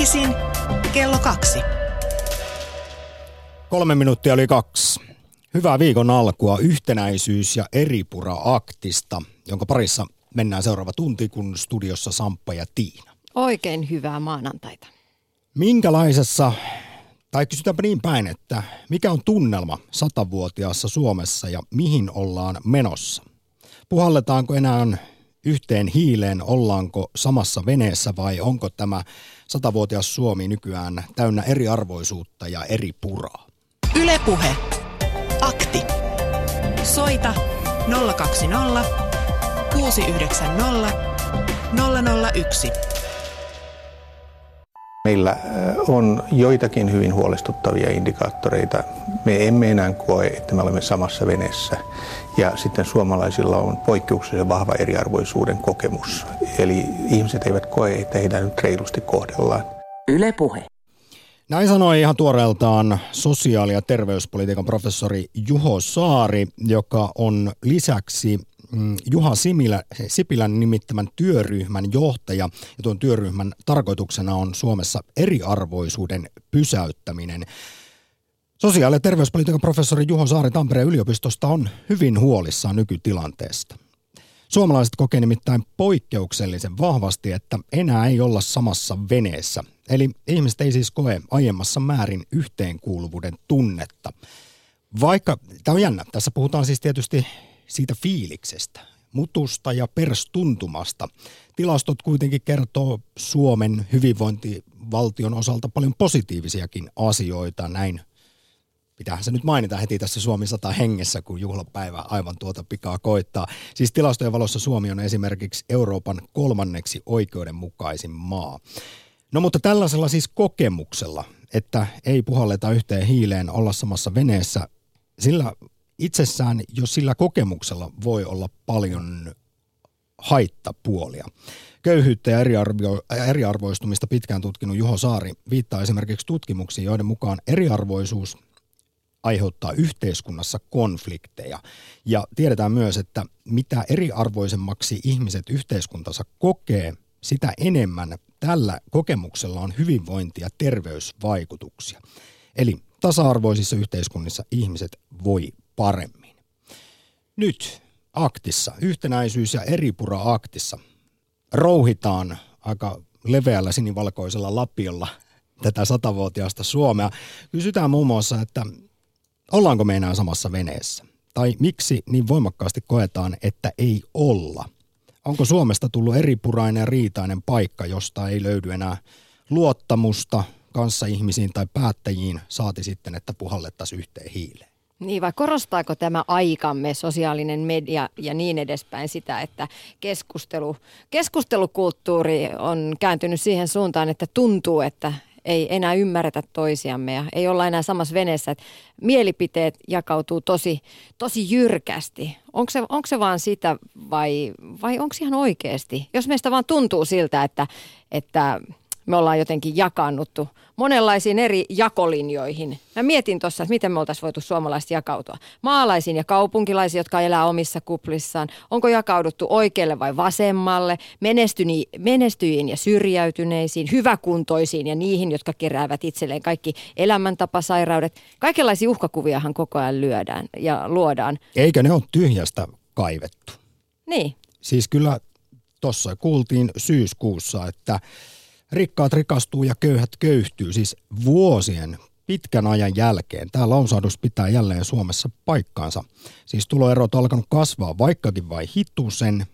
Arkisin kello 2. 2:03. Hyvää viikon alkua yhtenäisyys- ja eripura-aktista, jonka parissa mennään seuraava tunti, kun studiossa Samppa ja Tiina. Oikein hyvää maanantaita. Minkälaisessa, tai kysytäänpä niin päin, että mikä on tunnelma 100-vuotiaassa Suomessa ja mihin ollaan menossa? Puhalletaanko enää yhteen hiileen, ollaanko samassa veneessä vai onko tämä 100-vuotias Suomi nykyään täynnä eriarvoisuutta ja eri puraa? Yle Puhe. Akti. Soita 020 690 001. Meillä on joitakin hyvin huolestuttavia indikaattoreita. Me emme enää koe, että me olemme samassa veneessä. Ja sitten suomalaisilla on poikkeuksellisen vahva eriarvoisuuden kokemus. Eli ihmiset eivät koe, että heidän nyt reilusti kohdellaan. Yle Puhe. Näin sanoi ihan tuoreeltaan sosiaali- ja terveyspolitiikan professori Juho Saari, joka on lisäksi Juha Sipilän nimittämän työryhmän johtaja, ja tuon työryhmän tarkoituksena on Suomessa eriarvoisuuden pysäyttäminen. Sosiaali- ja terveyspolitiikan professori Juho Saari Tampereen yliopistosta on hyvin huolissaan nykytilanteesta. Suomalaiset kokee nimittäin poikkeuksellisen vahvasti, että enää ei olla samassa veneessä. Eli ihmiset ei siis koe aiemmassa määrin yhteenkuuluvuuden tunnetta. Vaikka, tämä on jännä, tässä puhutaan siis tietysti siitä fiiliksestä, mutusta ja perstuntumasta. Tilastot kuitenkin kertoo Suomen hyvinvointivaltion osalta paljon positiivisiakin asioita. Näin pitäähän se nyt mainita heti tässä Suomi 100 hengessä, kun juhlapäivä aivan tuota pikaa koittaa. Siis tilastojen valossa Suomi on esimerkiksi Euroopan 3. oikeudenmukaisin maa. No mutta tällaisella siis kokemuksella, että ei puhalleta yhteen hiileen, olla samassa veneessä, sillä itsessään jo sillä kokemuksella voi olla paljon haittapuolia. Köyhyyttä ja eriarvoistumista pitkään tutkinut Juho Saari viittaa esimerkiksi tutkimuksiin, joiden mukaan eriarvoisuus aiheuttaa yhteiskunnassa konflikteja. Ja tiedetään myös, että mitä eriarvoisemmaksi ihmiset yhteiskuntansa kokee, sitä enemmän tällä kokemuksella on hyvinvointi- ja terveysvaikutuksia. Eli tasa-arvoisissa yhteiskunnissa ihmiset voi paremmin. Nyt aktissa, yhtenäisyys- ja eripura-aktissa, rouhitaan aika leveällä sinivalkoisella lapiolla tätä 100-vuotiaasta Suomea. Kysytään muun muassa, että ollaanko me enää samassa veneessä? Tai miksi niin voimakkaasti koetaan, että ei olla? Onko Suomesta tullut eripurainen ja riitainen paikka, josta ei löydy enää luottamusta kanssaihmisiin tai päättäjiin, saati sitten, että puhallettaisiin yhteen hiileen? Niin, vai korostaako tämä aikamme, sosiaalinen media ja niin edespäin sitä, että keskustelukulttuuri on kääntynyt siihen suuntaan, että tuntuu, että ei enää ymmärretä toisiamme ja ei olla enää samassa veneessä, että mielipiteet jakautuu tosi jyrkästi. Onko se vaan sitä vai onko ihan oikeasti? Jos meistä vaan tuntuu siltä, että me ollaan jotenkin jakannuttu monenlaisiin eri jakolinjoihin. Mä mietin tuossa, että miten me oltaisiin voitu suomalaiset jakautua. Maalaisiin ja kaupunkilaisiin, jotka elää omissa kuplissaan. Onko jakauduttu oikealle vai vasemmalle? Menestyjiin ja syrjäytyneisiin, hyväkuntoisiin ja niihin, jotka keräävät itselleen kaikki elämäntapasairaudet. Kaikenlaisia uhkakuviahan koko ajan lyödään ja luodaan. Eikä ne ole tyhjästä kaivettu. Niin. Siis kyllä tuossa kuultiin syyskuussa, että rikkaat rikastuu ja köyhät köyhtyy, siis vuosien pitkän ajan jälkeen. Tämä lausahdus pitää jälleen Suomessa paikkaansa. Siis tuloerot on alkanut kasvaa vaikkakin vai hitusen,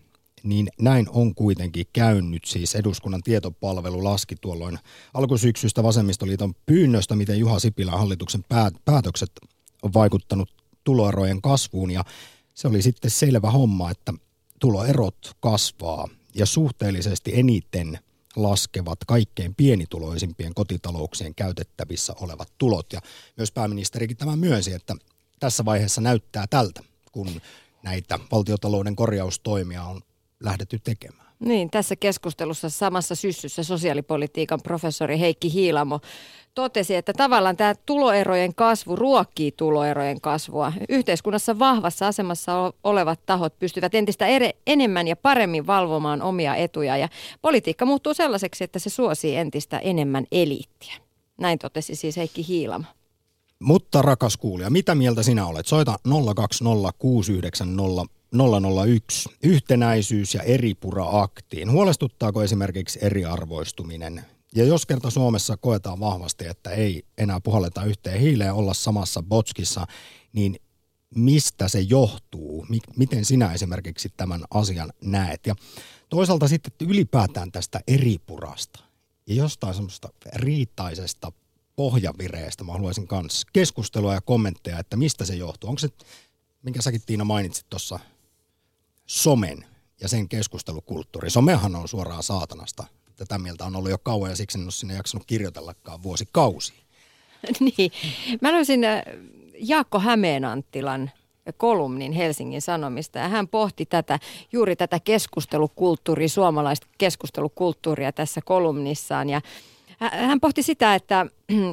niin näin on kuitenkin käynyt. Siis eduskunnan tietopalvelu laski tuolloin alkusyksystä Vasemmistoliiton pyynnöstä, miten Juha Sipilän hallituksen päätökset on vaikuttanut tuloerojen kasvuun. Ja se oli sitten selvä homma, että tuloerot kasvaa ja suhteellisesti eniten laskevat kaikkein pienituloisimpien kotitalouksien käytettävissä olevat tulot. Ja myös pääministerikin tämä myönsi, että tässä vaiheessa näyttää tältä, kun näitä valtiotalouden korjaustoimia on lähdetty tekemään. Niin, tässä keskustelussa samassa syssyssä sosiaalipolitiikan professori Heikki Hiilamo totesi, että tavallaan tämä tuloerojen kasvu ruokkii tuloerojen kasvua. Yhteiskunnassa vahvassa asemassa olevat tahot pystyvät entistä enemmän ja paremmin valvomaan omia etuja ja politiikka muuttuu sellaiseksi, että se suosii entistä enemmän eliittiä. Näin totesi siis Heikki Hiilamo. Mutta rakas kuulija, mitä mieltä sinä olet? Soita 020690001 yhtenäisyys ja eripura-aktiin. Huolestuttaako esimerkiksi eriarvoistuminen? Ja jos kerta Suomessa koetaan vahvasti, että ei enää puhalleta yhteen hiileen olla samassa botskissa, niin mistä se johtuu? Miten sinä esimerkiksi tämän asian näet? Ja toisaalta sitten ylipäätään tästä eripurasta ja jostain semmoista riitaisesta pohjavireestä mä haluaisin kanssa keskustelua ja kommentteja, että mistä se johtuu. Onko se, minkä säkin Tiina mainitsit tuossa, somen ja sen keskustelukulttuuri. Somehan on suoraan saatanasta. Tätä mieltä on ollut jo kauan ja siksi en ole sinne jaksanut kirjoitellakaan vuosikausia. Niin. Mä löysin Jaakko Hämeenanttilan kolumnin Helsingin Sanomista ja hän pohti juuri tätä keskustelukulttuuria, suomalaista keskustelukulttuuria tässä kolumnissaan ja hän pohti sitä, että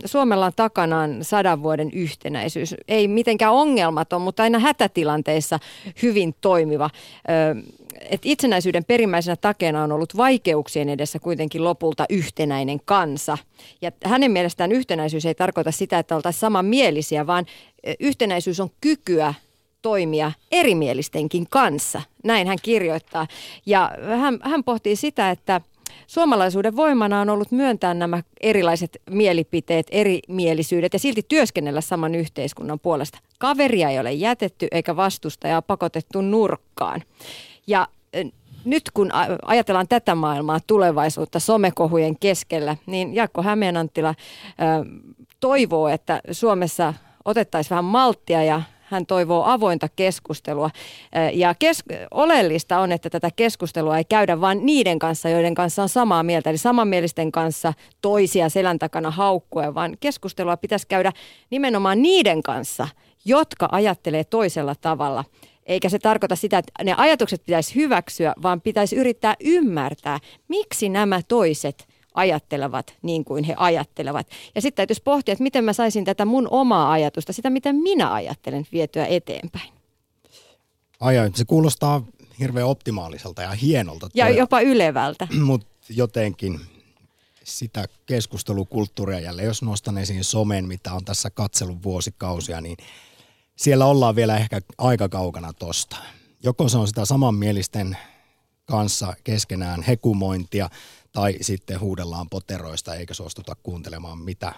Suomella on takanaan 100 vuoden yhtenäisyys. Ei mitenkään ongelmaton, mutta aina hätätilanteissa hyvin toimiva. Että itsenäisyyden perimmäisenä takeena on ollut vaikeuksien edessä kuitenkin lopulta yhtenäinen kansa. Ja hänen mielestään yhtenäisyys ei tarkoita sitä, että oltaisiin samanmielisiä, vaan yhtenäisyys on kykyä toimia erimielistenkin kanssa. Näin hän kirjoittaa. Ja hän pohtii sitä, että suomalaisuuden voimana on ollut myöntää nämä erilaiset mielipiteet, erimielisyydet ja silti työskennellä saman yhteiskunnan puolesta. Kaveria ei ole jätetty eikä vastustajaa pakotettu nurkkaan. Ja nyt kun ajatellaan tätä maailmaa tulevaisuutta somekohujen keskellä, niin Jaakko Hämeenanttila toivoo, että Suomessa otettaisiin vähän malttia ja hän toivoo avointa keskustelua ja oleellista on, että tätä keskustelua ei käydä vain niiden kanssa, joiden kanssa on samaa mieltä. Eli samanmielisten kanssa toisia selän takana haukkuen, vaan keskustelua pitäisi käydä nimenomaan niiden kanssa, jotka ajattelee toisella tavalla. Eikä se tarkoita sitä, että ne ajatukset pitäisi hyväksyä, vaan pitäisi yrittää ymmärtää, miksi nämä toiset ajattelevat niin kuin he ajattelevat. Ja sitten täytyisi pohtia, että miten mä saisin tätä mun omaa ajatusta, sitä miten minä ajattelen vietyä eteenpäin. Se kuulostaa hirveän optimaaliselta ja hienolta. Ja jopa ylevältä. Mutta jotenkin sitä keskustelukulttuuria jälleen, jos nostan esiin somen, mitä on tässä katsellut vuosikausia, niin siellä ollaan vielä ehkä aika kaukana tosta. Joko se on sitä samanmielisten kanssa keskenään hekumointia, tai sitten huudellaan poteroista eikä suostuta kuuntelemaan mitä.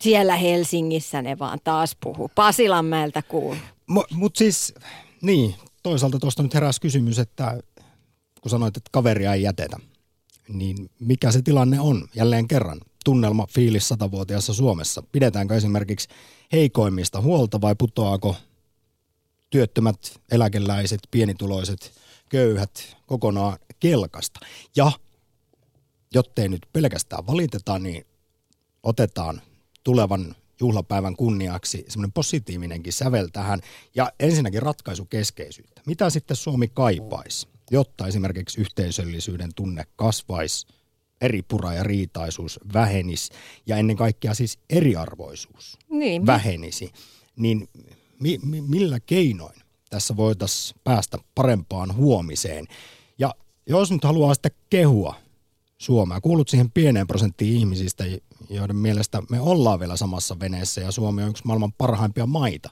Siellä Helsingissä ne vaan taas puhuu. Pasilanmäeltä kuuluu. Mutta siis, niin, toisaalta tuosta nyt heräsi kysymys, että kun sanoit, että kaveria ei jätetä, niin mikä se tilanne on? Jälleen kerran, tunnelma fiilis 100-vuotiaassa Suomessa. Pidetäänkö esimerkiksi heikoimmista huolta vai putoaako työttömät, eläkeläiset, pienituloiset, köyhät kokonaan kelkasta? Ja jottei nyt pelkästään valiteta, niin otetaan tulevan juhlapäivän kunniaksi semmoinen positiivinenkin sävel tähän ja ensinnäkin ratkaisukeskeisyyttä. Mitä sitten Suomi kaipaisi, jotta esimerkiksi yhteisöllisyyden tunne kasvaisi, eripura ja riitaisuus vähenisi ja ennen kaikkea siis eriarvoisuus vähenisi, niin millä keinoin tässä voitaisiin päästä parempaan huomiseen? Ja jos nyt haluaa sitä kehua Suomea. Kuulut siihen pieneen prosenttiin ihmisistä, joiden mielestä me ollaan vielä samassa veneessä ja Suomi on yksi maailman parhaimpia maita.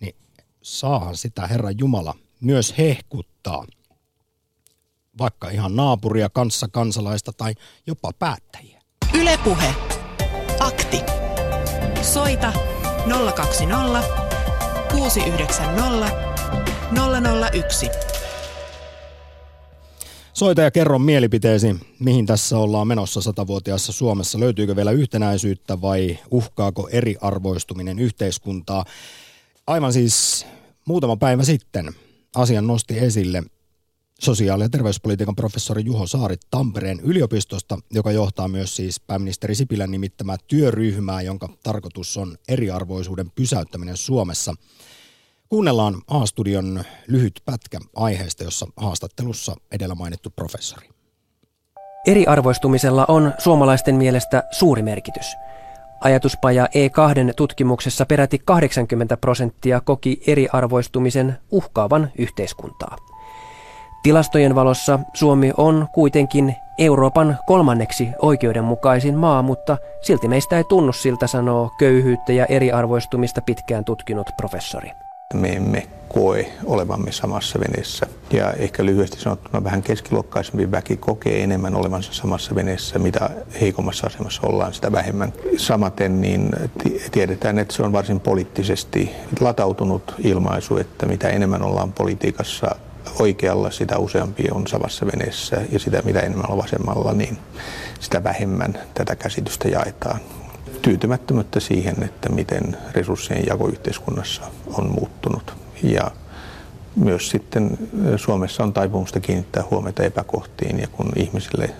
Niin saahan sitä Herran Jumala myös hehkuttaa, vaikka ihan naapuria, kanssakansalaista tai jopa päättäjiä. Yle Puhe. Akti. Soita 020 690 001. Soita ja kerro mielipiteesi, mihin tässä ollaan menossa 100-vuotiaassa Suomessa. Löytyykö vielä yhtenäisyyttä vai uhkaako eriarvoistuminen yhteiskuntaa? Aivan siis muutama päivä sitten asian nosti esille sosiaali- ja terveyspolitiikan professori Juho Saari Tampereen yliopistosta, joka johtaa myös siis pääministeri Sipilän nimittämää työryhmää, jonka tarkoitus on eriarvoisuuden pysäyttäminen Suomessa. Kuunnellaan A-studion lyhyt pätkä aiheesta, jossa haastattelussa edellä mainittu professori. Eriarvoistumisella on suomalaisten mielestä suuri merkitys. Ajatuspaja E2 tutkimuksessa peräti 80% koki eriarvoistumisen uhkaavan yhteiskuntaa. Tilastojen valossa Suomi on kuitenkin Euroopan kolmanneksi oikeudenmukaisin maa, mutta silti meistä ei tunnu siltä, sanoo köyhyyttä ja eriarvoistumista pitkään tutkinut professori. Me emme koe olevamme samassa veneessä ja ehkä lyhyesti sanottuna vähän keskiluokkaisempi väki kokee enemmän olevansa samassa veneessä, mitä heikommassa asemassa ollaan, sitä vähemmän. Samaten niin tiedetään, että se on varsin poliittisesti latautunut ilmaisu, että mitä enemmän ollaan politiikassa oikealla, sitä useampi on samassa veneessä ja sitä mitä enemmän on vasemmalla, niin sitä vähemmän tätä käsitystä jaetaan. Tyytymättömyyttä siihen, että miten resurssien jako yhteiskunnassa on muuttunut. Ja myös sitten Suomessa on taipumusta kiinnittää huomiota epäkohtiin ja kun ihmisille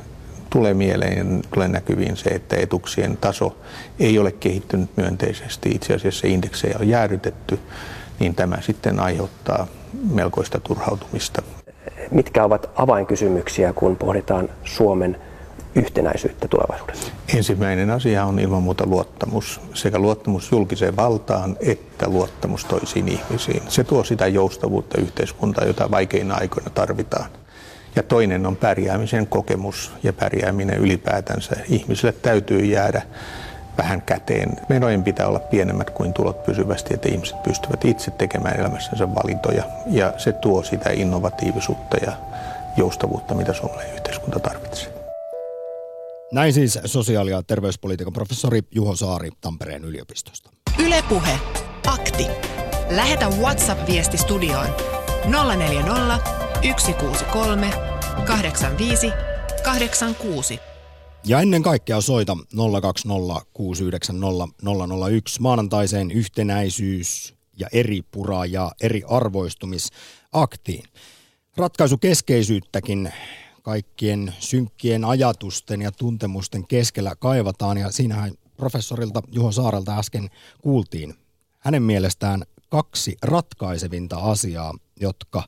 tulee mieleen, tulee näkyviin se, että etuksien taso ei ole kehittynyt myönteisesti, itse asiassa indeksejä on jäädytetty, niin tämä sitten aiheuttaa melkoista turhautumista. Mitkä ovat avainkysymyksiä, kun pohditaan Suomen yhtenäisyyttä tulevaisuudessa? Ensimmäinen asia on ilman muuta luottamus. Sekä luottamus julkiseen valtaan että luottamus toisiin ihmisiin. Se tuo sitä joustavuutta yhteiskuntaan, jota vaikeina aikoina tarvitaan. Ja toinen on pärjäämisen kokemus ja pärjääminen ylipäätänsä. Ihmisille täytyy jäädä vähän käteen. Menojen pitää olla pienemmät kuin tulot pysyvästi, että ihmiset pystyvät itse tekemään elämässänsä valintoja. Ja se tuo sitä innovatiivisuutta ja joustavuutta, mitä suomalainen yhteiskunta tarvitsee. Näin siis sosiaali- ja terveyspolitiikan professori Juho Saari Tampereen yliopistosta. Yle Puhe. Akti. Lähetä WhatsApp-viesti studioon 040 163 85 86. Ja ennen kaikkea soita 020 690 001 maanantaiseen yhtenäisyys- ja eripura- ja eriarvoistumisaktiin. Ratkaisukeskeisyyttäkin kaikkien synkkien ajatusten ja tuntemusten keskellä kaivataan, ja siinähän professorilta Juho Saarelta äsken kuultiin hänen mielestään kaksi ratkaisevinta asiaa, jotka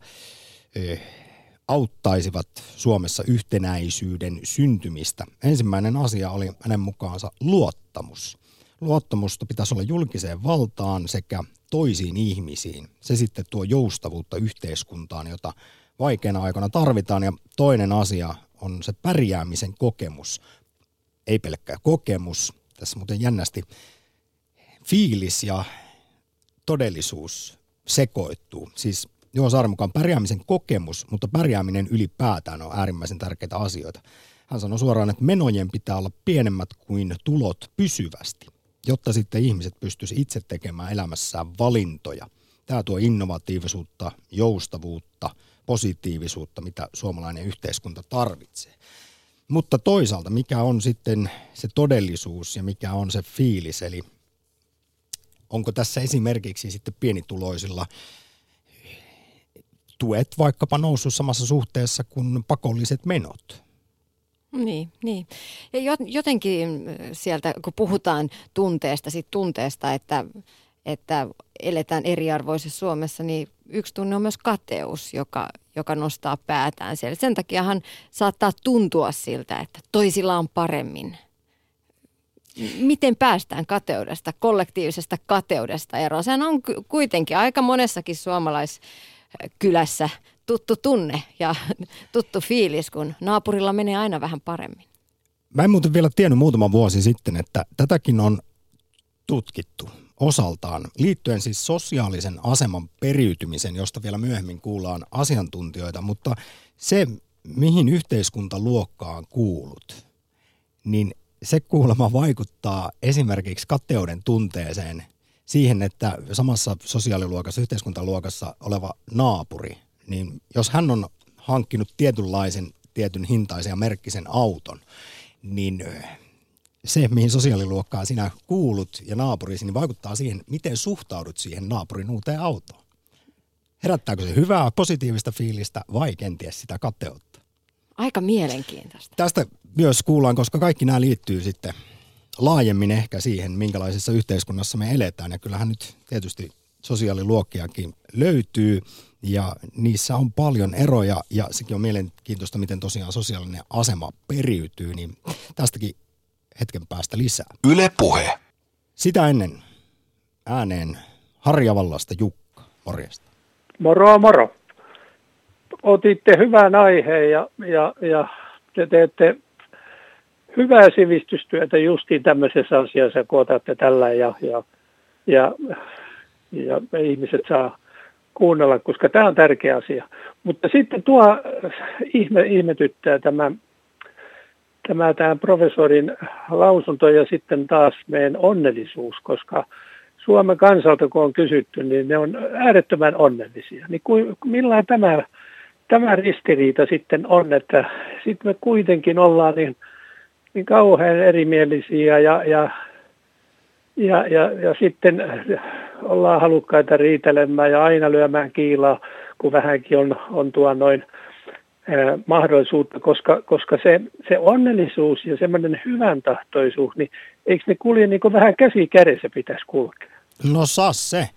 auttaisivat Suomessa yhtenäisyyden syntymistä. Ensimmäinen asia oli hänen mukaansa luottamus. Luottamusta pitäisi olla julkiseen valtaan sekä toisiin ihmisiin. Se sitten tuo joustavuutta yhteiskuntaan, jota vaikeana aikana tarvitaan, ja toinen asia on se pärjäämisen kokemus. Ei pelkkä kokemus, tässä muuten jännästi fiilis ja todellisuus sekoittuu. Siis Juho Saaren mukaan pärjäämisen kokemus, mutta pärjääminen ylipäätään on äärimmäisen tärkeitä asioita. Hän sanoi suoraan, että menojen pitää olla pienemmät kuin tulot pysyvästi, jotta sitten ihmiset pystyisivät itse tekemään elämässään valintoja. Tämä tuo innovatiivisuutta, joustavuutta, positiivisuutta, mitä suomalainen yhteiskunta tarvitsee. Mutta toisaalta, mikä on sitten se todellisuus ja mikä on se fiilis? Eli onko tässä esimerkiksi sitten pienituloisilla tuet vaikkapa noussut samassa suhteessa kuin pakolliset menot? Niin. Ja jotenkin sieltä, kun puhutaan tunteesta, että eletään eriarvoisessa Suomessa, niin yksi tunne on myös kateus, joka nostaa päätään siellä. Sen takiahan saattaa tuntua siltä, että toisilla on paremmin. Miten päästään kateudesta, kollektiivisesta kateudesta eroon? Sehän on kuitenkin aika monessakin suomalaiskylässä tuttu tunne ja tuttu fiilis, kun naapurilla menee aina vähän paremmin. Mä en muuten vielä tiennyt muutama vuosi sitten, että tätäkin on tutkittu osaltaan, liittyen siis sosiaalisen aseman periytymisen, josta vielä myöhemmin kuullaan asiantuntijoita, mutta se, mihin yhteiskuntaluokkaan kuulut, niin se kuulemma vaikuttaa esimerkiksi kateuden tunteeseen siihen, että samassa sosiaaliluokassa, yhteiskuntaluokassa oleva naapuri, niin jos hän on hankkinut tietyn hintaisen ja merkkisen auton, niin se, mihin sosiaaliluokkaan sinä kuulut ja naapurisi, niin vaikuttaa siihen, miten suhtaudut siihen naapurin uuteen autoon. Herättääkö se hyvää, positiivista fiilistä vai kenties sitä kateutta? Aika mielenkiintoista. Tästä myös kuullaan, koska kaikki nämä liittyy sitten laajemmin ehkä siihen, minkälaisessa yhteiskunnassa me eletään. Ja kyllähän nyt tietysti sosiaaliluokkiakin löytyy. ja niissä on paljon eroja ja sekin on mielenkiintoista, miten tosiaan sosiaalinen asema periytyy, niin tästäkin hetken päästä lisää. Yle Puhe. Sitä ennen ääneen Harjavallasta Jukka, morjesta. Moro, moro. Otitte hyvän aiheen ja te teette hyvää sivistystyötä justiin tämmöisessä asiassa, kun otatte tällä ja ihmiset saa kuunnella, koska tämä on tärkeä asia. Mutta sitten tuo ihmetyttää tämä professorin lausunto ja sitten taas meidän onnellisuus, koska Suomen kansalta, kun on kysytty, niin ne on äärettömän onnellisia. Niin millään tämä ristiriita sitten on, että sitten me kuitenkin ollaan niin kauhean erimielisiä ja sitten ollaan halukkaita riitelemään ja aina lyömään kiilaa, kun vähänkin on tuo noin mahdollisuutta, koska se onnellisuus ja semmoinen hyväntahtoisuus, niin eikö ne kulje niin kuin vähän käsi kädessä pitäisi kulkea? No saa se.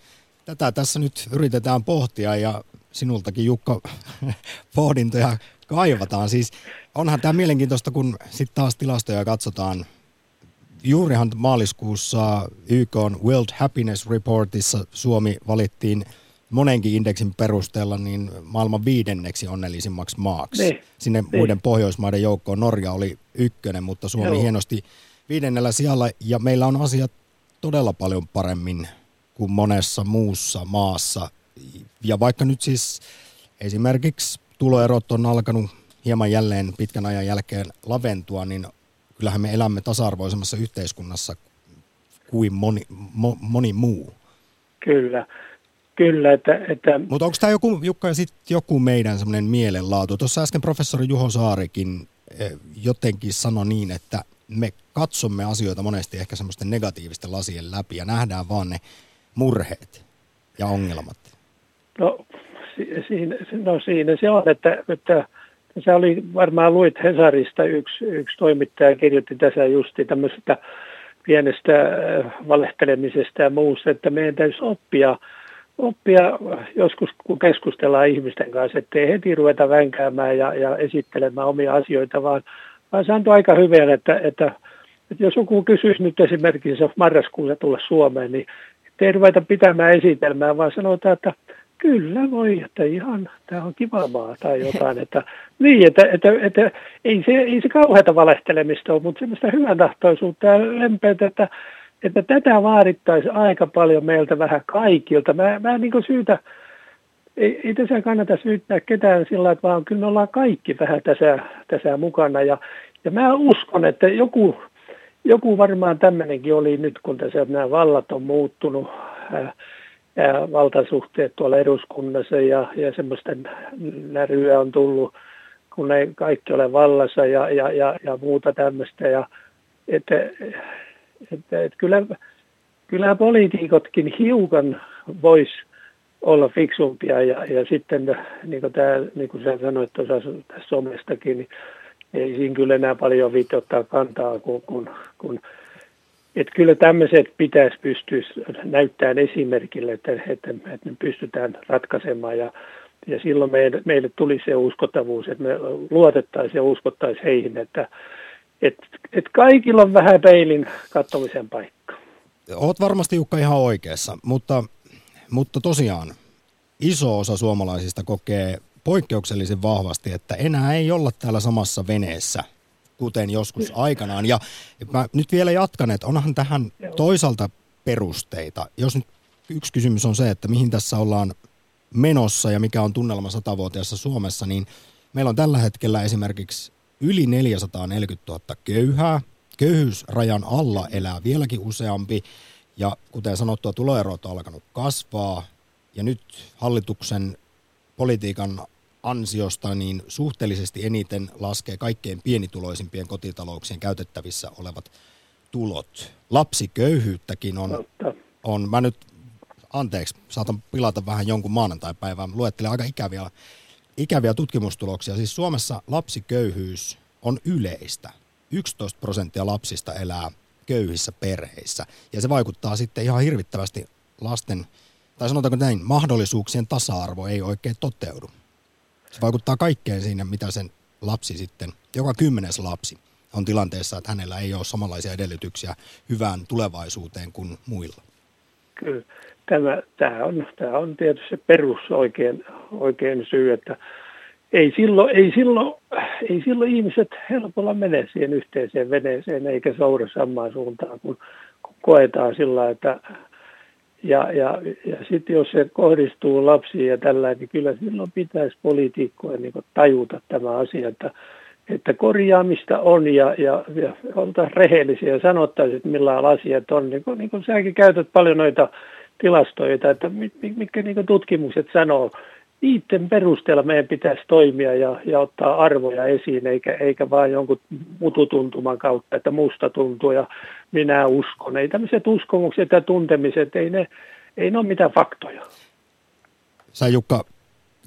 Tätä tässä nyt yritetään pohtia ja sinultakin Jukka pohdintoja kaivataan. Siis onhan tämä mielenkiintoista, kun sitten taas tilastoja katsotaan. Juurihan maaliskuussa YK:n World Happiness Reportissa Suomi valittiin monenkin indeksin perusteella niin maailman 5. onnellisimmaksi maaksi. Ne, sinne muiden Pohjoismaiden joukkoon Norja oli 1, mutta Suomi hienosti 5. sijalla ja meillä on asiat todella paljon paremmin kuin monessa muussa maassa. Ja vaikka nyt siis esimerkiksi tuloerot on alkanut hieman jälleen pitkän ajan jälkeen laventua, niin kyllähän me elämme tasa-arvoisemmassa yhteiskunnassa kuin moni muu. Kyllä. Mutta onko tämä joku, Jukka, ja sitten joku meidän semmoinen mielenlaatu? Tuossa äsken professori Juho Saarikin jotenkin sanoi niin, että me katsomme asioita monesti ehkä semmoisten negatiivisten lasien läpi ja nähdään vaan ne murheet ja ongelmat. No siinä se on, että se oli varmaan luit Hesarista, yksi toimittaja kirjoitti tässä justi tämmöisestä pienestä valehtelemisesta ja muusta, että meidän täytyisi oppia joskus, kun keskustellaan ihmisten kanssa, ettei heti ruveta vänkäämään ja esittelemään omia asioita, vaan se antoi aika hyvin, että jos joku kysyisi nyt esimerkiksi marraskuussa tulla Suomeen, niin ettei ruveta pitämään esitelmää, vaan sanotaan, että kyllä voi, että ihan, tämä on kiva maa tai jotain, että ei se kauheata valehtelemista ole, mutta sellaista hyväntahtoisuutta ja lempeyttä, että tätä vaadittaisi aika paljon meiltä vähän kaikilta. Mä en niin kuin syytä, ei tässä kannata syyttää ketään sillä lailla, vaan kyllä me ollaan kaikki vähän tässä mukana. Ja mä uskon, että joku varmaan tämmöinenkin oli nyt, kun tässä nämä vallat on muuttunut, valtasuhteet tuolla eduskunnassa ja semmoista näryä on tullut, kun ei kaikki ole vallassa ja muuta tämmöistä. Että kyllä poliitikotkin hiukan voisi olla fiksumpia ja sitten niin kuin sä sanoit tuossa somestakin, niin ei siinä kyllä enää paljon viitti ottaa kantaa, kun että kyllä tämmöiset pitäisi pystyä näyttämään esimerkille, että me pystytään ratkaisemaan ja silloin meille tuli se uskottavuus, että me luotettaisiin ja uskottaisiin heihin, että kaikilla on vähän peilin katsomisen paikka. Olet varmasti Jukka ihan oikeassa, mutta tosiaan iso osa suomalaisista kokee poikkeuksellisen vahvasti, että enää ei olla täällä samassa veneessä kuten joskus aikanaan. Ja mä nyt vielä jatkan, että onhan tähän toisaalta perusteita. Jos nyt yksi kysymys on se, että mihin tässä ollaan menossa ja mikä on tunnelma 100-vuotiaassa Suomessa, niin meillä on tällä hetkellä esimerkiksi yli 440 000 köyhää. Köyhyysrajan alla elää vieläkin useampi. Ja kuten sanottua, tuloerot on alkanut kasvaa. Ja nyt hallituksen politiikan ansiosta niin suhteellisesti eniten laskee kaikkein pienituloisimpien kotitalouksien käytettävissä olevat tulot. Lapsiköyhyyttäkin on mä nyt, anteeksi, saatan pilata vähän jonkun maanantaipäivän, luettelen aika ikäviä tutkimustuloksia. Siis Suomessa lapsiköyhyys on yleistä. 11% lapsista elää köyhissä perheissä ja se vaikuttaa sitten ihan hirvittävästi lasten tai sanotaanko näin, mahdollisuuksien tasa-arvo ei oikein toteudu. Se vaikuttaa kaikkeen siinä, mitä sen lapsi sitten, joka 10. lapsi on tilanteessa, että hänellä ei ole samanlaisia edellytyksiä hyvään tulevaisuuteen kuin muilla. Kyllä. Tämä on tietysti se oikein syy, että ei silloin ihmiset helpolla mene siihen yhteiseen veneeseen eikä soura samaan suuntaan, kun koetaan sillä, että ja sitten jos se kohdistuu lapsiin ja tällä, niin kyllä silloin pitäisi poliitikkojen niin tajuta tämä asia, että korjaamista on ja oltaisiin rehellisiä ja sanottaisiin, että millään asiat on. Niin kuin säkin käytät paljon noita tilastoita, että mitkä niin kuin tutkimukset sanoo, niiden perusteella meidän pitäisi toimia ja ottaa arvoja esiin, eikä vaan jonkun mututuntuman kautta, että musta tuntuu ja minä uskon. Ei tämmöiset uskomukset ja tuntemiset, ei ne ole mitään faktoja. Sä, Jukka,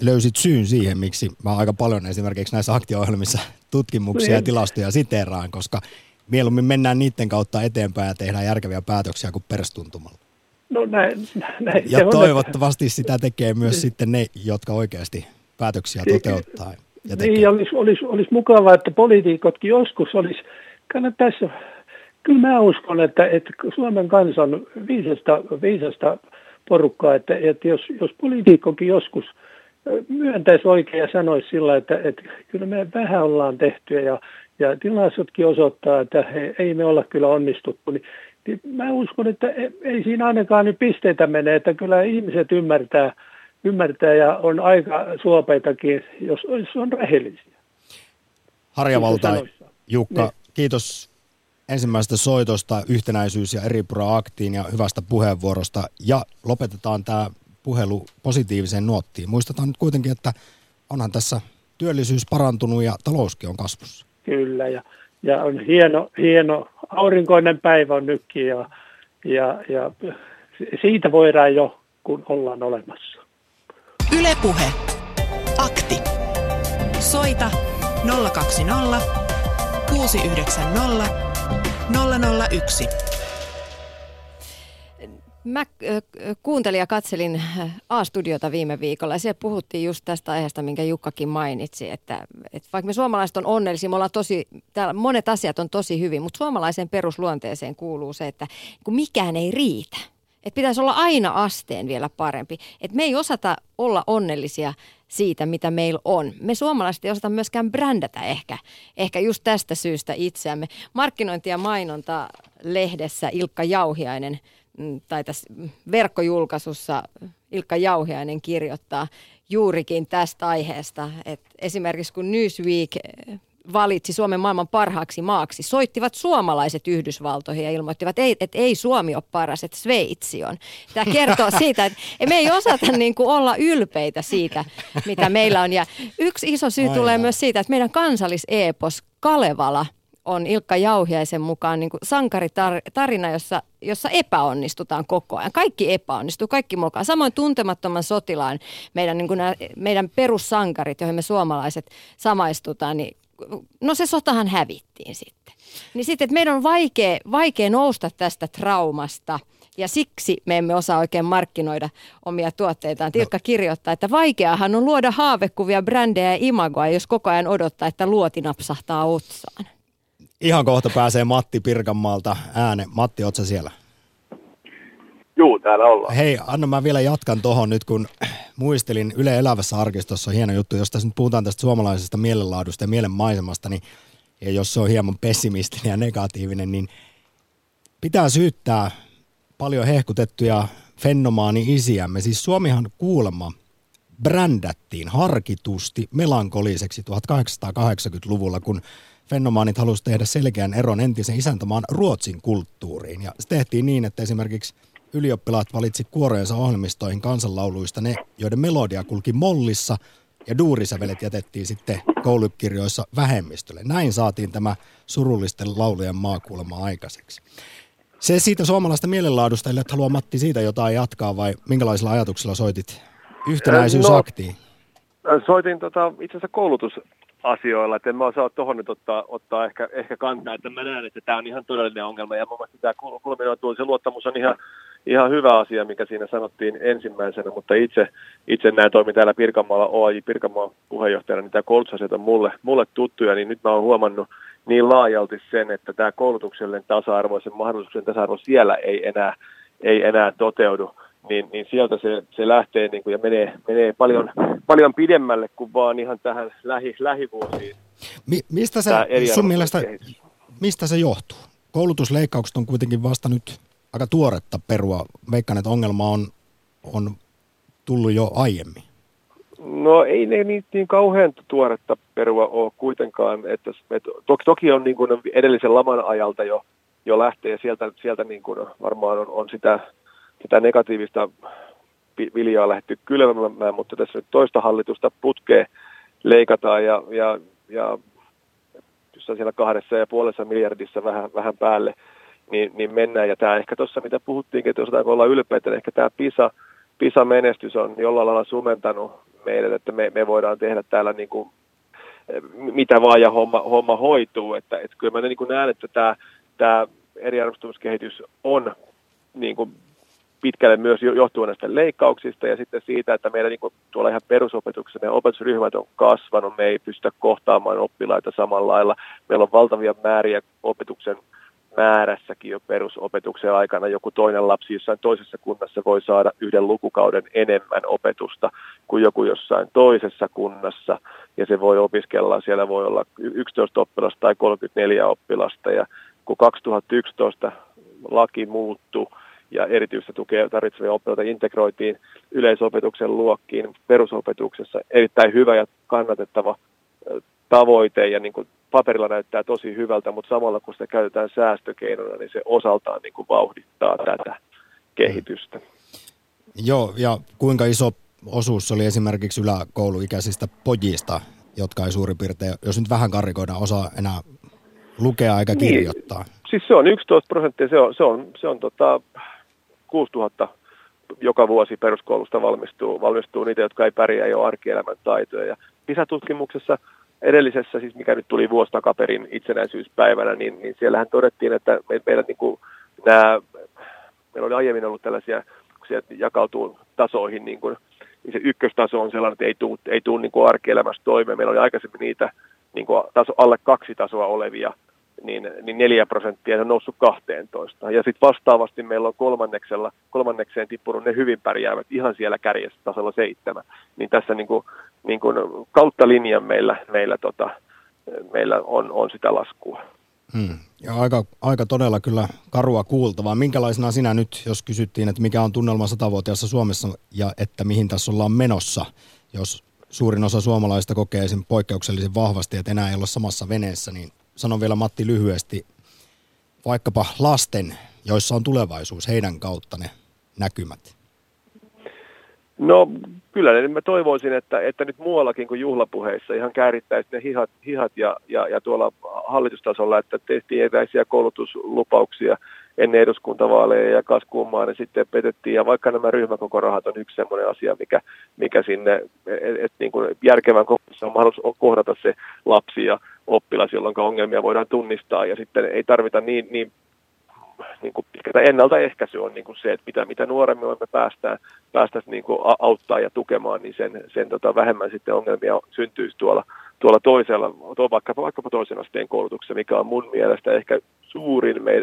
löysit syyn siihen, miksi mä aika paljon esimerkiksi näissä aktio-ohjelmissa tutkimuksia ja tilastoja siteeraan, koska mieluummin mennään niiden kautta eteenpäin ja tehdään järkeviä päätöksiä kuin perstuntumalla. No näin. Ja toivottavasti sitä tekee myös sitten ne, jotka oikeasti päätöksiä toteuttaa. Ja niin, olisi mukavaa, että poliitikotkin joskus olisi, kannattaisi, kyllä mä uskon, että Suomen kansa on viisasta porukkaa, että jos poliitikkokin joskus myöntäisi oikein ja sanoisi sillä, että kyllä me vähän ollaan tehtyä ja tilastotkin osoittaa, että ei me olla kyllä onnistuttu, niin mä uskon, että ei siinä ainakaan nyt pisteitä mene, että kyllä ihmiset ymmärtää ja on aika suopeitakin, jos on rehellisiä. Harja Valtain, Jukka, kiitos ensimmäisestä soitosta, Yhtenäisyys ja Eripura-aktiin ja hyvästä puheenvuorosta. Ja lopetetaan tämä puhelu positiiviseen nuottiin. Muistetaan nyt kuitenkin, että onhan tässä työllisyys parantunut ja talouskin on kasvussa. Kyllä, ja on hieno aurinkoinen päivä on nytkin ja siitä voidaan jo, kun ollaan olemassa. Yle Puhe. Akti. Soita 020 690 001. Mä kuuntelin ja katselin A-studiota viime viikolla ja siellä puhuttiin just tästä aiheesta, minkä Jukkakin mainitsi, että vaikka me suomalaiset on onnellisia, me ollaan täällä monet asiat on tosi hyvin, mutta suomalaiseen perusluonteeseen kuuluu se, että kun mikään ei riitä, että pitäisi olla aina asteen vielä parempi, että me ei osata olla onnellisia siitä, mitä meillä on. Me suomalaiset ei osata myöskään brändätä ehkä just tästä syystä itseämme. Markkinointi ja mainonta -lehdessä Ilkka Jauhiainen tai tässä verkkojulkaisussa Ilkka Jauhiainen kirjoittaa juurikin tästä aiheesta, että esimerkiksi kun Newsweek valitsi Suomen maailman parhaaksi maaksi, soittivat suomalaiset Yhdysvaltoihin ja ilmoittivat, että ei Suomi ole paras, että Sveitsi on. Tämä kertoo siitä, että me ei osata niin kuin olla ylpeitä siitä, mitä meillä on. Ja yksi iso syy tulee myös siitä, että meidän kansalliseepos Kalevala on Ilkka Jauhiaisen mukaan niin kuin sankaritarina, jossa epäonnistutaan koko ajan. Kaikki epäonnistuu, kaikki mukaan. Samoin Tuntemattoman sotilaan meidän, niin kuin meidän perussankarit, joihin me suomalaiset samaistutaan, niin no se sotahan hävittiin sitten. Niin sitten, että meidän on vaikea nousta tästä traumasta ja siksi me emme osaa oikein markkinoida omia tuotteitaan. Ilkka kirjoittaa, että vaikeahan on luoda haavekuvia, brändejä ja imagoa, jos koko ajan odottaa, että luoti napsahtaa otsaan. Ihan kohta pääsee Matti Pirkanmaalta ääne. Matti, ootko sä siellä? Juu, täällä ollaan. Hei, anna mä vielä jatkan tohon nyt, kun muistelin Yle Elävässä arkistossa on hieno juttu, jos tässä nyt puhutaan tästä suomalaisesta mielenlaadusta ja mielenmaisemasta, niin ja jos se on hieman pessimistinen ja negatiivinen, niin pitää syyttää paljon hehkutettuja fenomaani-isiämme. Siis Suomihan kuulemma brändättiin harkitusti melankoliseksi 1880-luvulla, kun fenomaanit halusi tehdä selkeän eron entisen isäntämaan Ruotsin kulttuuriin. Ja se tehtiin niin, että esimerkiksi ylioppilaat valitsi kuorojensa ohjelmistoihin kansanlauluista ne, joiden melodia kulki mollissa, ja duurisävelet jätettiin sitten koulukirjoissa vähemmistölle. Näin saatiin tämä surullisten laulujen maakuulema aikaiseksi. Se siitä suomalaista mielenlaadusta, eli haluaa Matti siitä jotain jatkaa, vai minkälaisilla ajatuksilla soitit Yhtenäisyysaktiin? No, soitin itse asiassa koulutusasioilla, että en mä osaa tuohon nyt ottaa ehkä kantaa, että mä näen, että tämä on ihan todellinen ongelma, ja mun mielestä tämä kulminoituu, se luottamus on ihan ihan hyvä asia, mikä siinä sanottiin ensimmäisenä, mutta itse näin toimin täällä Pirkanmaalla OAJ Pirkanmaan puheenjohtajana, niin tämä koulutusasiat on mulle tuttuja, niin nyt mä oon huomannut niin laajalti sen, että tämä koulutuksellinen tasa-arvo ja sen mahdollisuuksien tasa-arvo siellä ei enää toteudu, niin sieltä se lähtee niin kuin, ja menee paljon pidemmälle kuin vaan ihan tähän lähivuosiin. Mistä se sun mielestä mistä se johtuu? Koulutusleikkaukset on kuitenkin vasta nyt aika tuoretta perua. Veikkaan, että ongelma on tullut jo aiemmin. No ei ne niin kauhean tuoretta perua ole kuitenkaan. Että toki on niin kuin edellisen laman ajalta jo lähtee ja sieltä niin kuin varmaan on sitä negatiivista viljaa lähdetty kylvämään, mutta tässä nyt toista hallitusta putkeen leikataan ja siellä 2,5 miljardissa vähän päälle, niin mennään. Ja tämä ehkä tuossa, mitä puhuttiinkin, että osataanko olla ylpeitä, niin ehkä tämä PISA-menestys on jollain lailla sumentanut meidät, että me voidaan tehdä täällä niin kuin mitä vaan ja homma hoituu. Että kyllä mä niin kuin näen, että tämä eriarvoistumiskehitys on niin kuin pitkälle myös johtuen näistä leikkauksista ja sitten siitä, että meillä niin kuin tuolla ihan perusopetuksessa meidän opetusryhmät on kasvanut, me ei pystytä kohtaamaan oppilaita samalla lailla. Meillä on valtavia määriä opetuksen määrässäkin jo perusopetuksen aikana. Joku toinen lapsi jossain toisessa kunnassa voi saada yhden lukukauden enemmän opetusta kuin joku jossain toisessa kunnassa ja se voi opiskella. Siellä voi olla 11 oppilasta tai 34 oppilasta ja kun 2011 laki muuttui, ja erityistä tukea tarvitsevia oppilaita integroitiin yleisopetuksen luokkiin perusopetuksessa. Erittäin hyvä ja kannatettava tavoite ja niin kuin paperilla näyttää tosi hyvältä, mutta samalla kun sitä käytetään säästökeinona, niin se osaltaan niin kuin vauhdittaa tätä kehitystä. Joo, ja kuinka iso osuus oli esimerkiksi yläkouluikäisistä pojista, jotka ei suurin piirtein, jos nyt vähän karikoidaan, osaa enää lukea eikä kirjoittaa? Niin, siis se on 11%, se on 6 000 joka vuosi peruskoulusta valmistuu niitä, jotka ei pärjää jo arkielämän taitoja. Ja PISA-tutkimuksessa edellisessä, siis mikä nyt tuli vuosi takaperin itsenäisyyspäivänä, niin siellähän todettiin, että meillä, niin kuin, meillä oli aiemmin ollut tällaisia, kun se jakautuu tasoihin, niin kuin, niin se ykköstaso on sellainen, että ei tule niin kuin arkielämässä toimeen. Meillä oli aikaisemmin niitä niin kuin alle 2 tasoa olevia, niin 4% on noussut 12. Ja sitten vastaavasti meillä on kolmannekseen tippunut ne hyvin pärjäävät ihan siellä kärjessä tasolla 7. Niin tässä niin kuin kautta linjan meillä on sitä laskua. Ja aika todella kyllä karua kuultavaa. Minkälaisena sinä nyt, jos kysyttiin, että mikä on tunnelma 100-vuotiaassa Suomessa ja että mihin tässä ollaan menossa, jos suurin osa suomalaisista kokee sen poikkeuksellisen vahvasti, että enää ei olla samassa veneessä, niin sanon vielä Matti lyhyesti, vaikkapa lasten, joissa on tulevaisuus, heidän kautta ne näkymät. No kyllä, niin mä toivoisin, että nyt muuallakin kuin juhlapuheissa ihan käärittäisiin ne hihat ja tuolla hallitustasolla, että tehtiin etäisiä koulutuslupauksia ennen eduskuntavaaleja ja kas kummaa ne sitten petettiin. Ja vaikka nämä ryhmäkokorahat on yksi sellainen asia, mikä sinne, että niin kuin järkevän kohdassa on mahdollisuus kohdata se lapsi ja oppilas, jolloin ongelmia voidaan tunnistaa ja sitten ei tarvita niin kuin ennaltaehkäisy on niin kuin se, että mitä nuoremmin me päästään niin kuin auttaa ja tukemaan, niin sen vähemmän sitten ongelmia syntyisi tuolla toisella, vaikkapa toisen asteen koulutuksessa, mikä on mun mielestä ehkä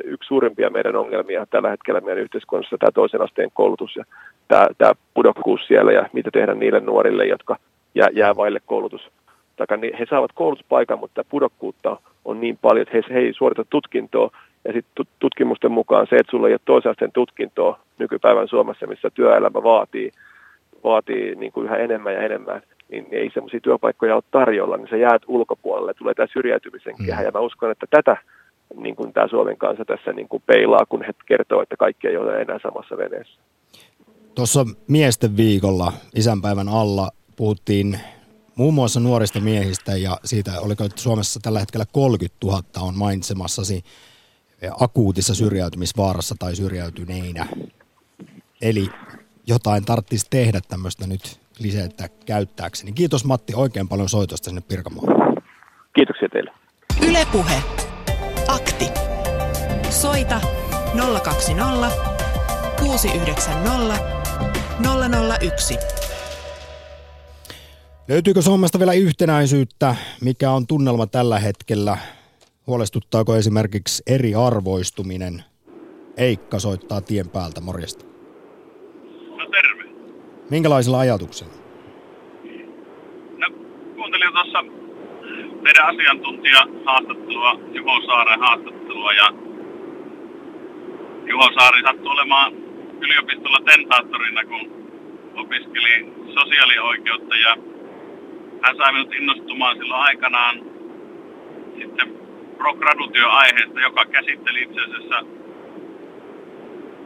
yksi suurimpia meidän ongelmia tällä hetkellä meidän yhteiskunnassa, tämä toisen asteen koulutus ja tämä pudokkuus siellä ja mitä tehdään niille nuorille, jotka jää vaille koulutus. He saavat koulutuspaikan, mutta pudokkuutta on niin paljon, että he ei suorita tutkintoa. Ja sitten tutkimusten mukaan se, että sulla ei ole toisen asteen tutkintoa nykypäivän Suomessa, missä työelämä vaatii niin kuin yhä enemmän ja enemmän, niin ei semmoisia työpaikkoja ole tarjolla, niin sä jäät ulkopuolelle, tulee tämä syrjäytymisen kehä. Ja mä uskon, että tätä niin kuin tämä Suomen kansa tässä niin kuin peilaa, kun he kertoo, että kaikki ei ole enää samassa veneessä. Tuossa miesten viikolla isänpäivän alla puhuttiin muun muassa nuorista miehistä ja siitä, oliko Suomessa tällä hetkellä 30 000 on mainitsemassasi akuutissa syrjäytymisvaarassa tai syrjäytyneinä. Eli jotain tarvitsisi tehdä tämmöistä nyt lisätä käyttääkseni. Kiitos Matti oikein paljon soitosta sinne Pirkanmaalle. Kiitoksia teille. Yle Puhe. Akti. Soita 020 690 001. Löytyykö Suomesta vielä yhtenäisyyttä? Mikä on tunnelma tällä hetkellä? Huolestuttaako esimerkiksi eriarvoistuminen? Eikka soittaa tien päältä, morjesta. No terve. Minkälaisilla ajatuksilla? No kuuntelin tuossa meidän asiantuntijahaastattelua, Juho Saaren haastattelua, ja Juho Saari sattui olemaan yliopistolla tentaattorina, kun opiskeli sosiaalioikeutta, ja hän sai minut innostumaan silloin aikanaan sitten pro-gradutyöaiheesta, joka käsitteli itse asiassa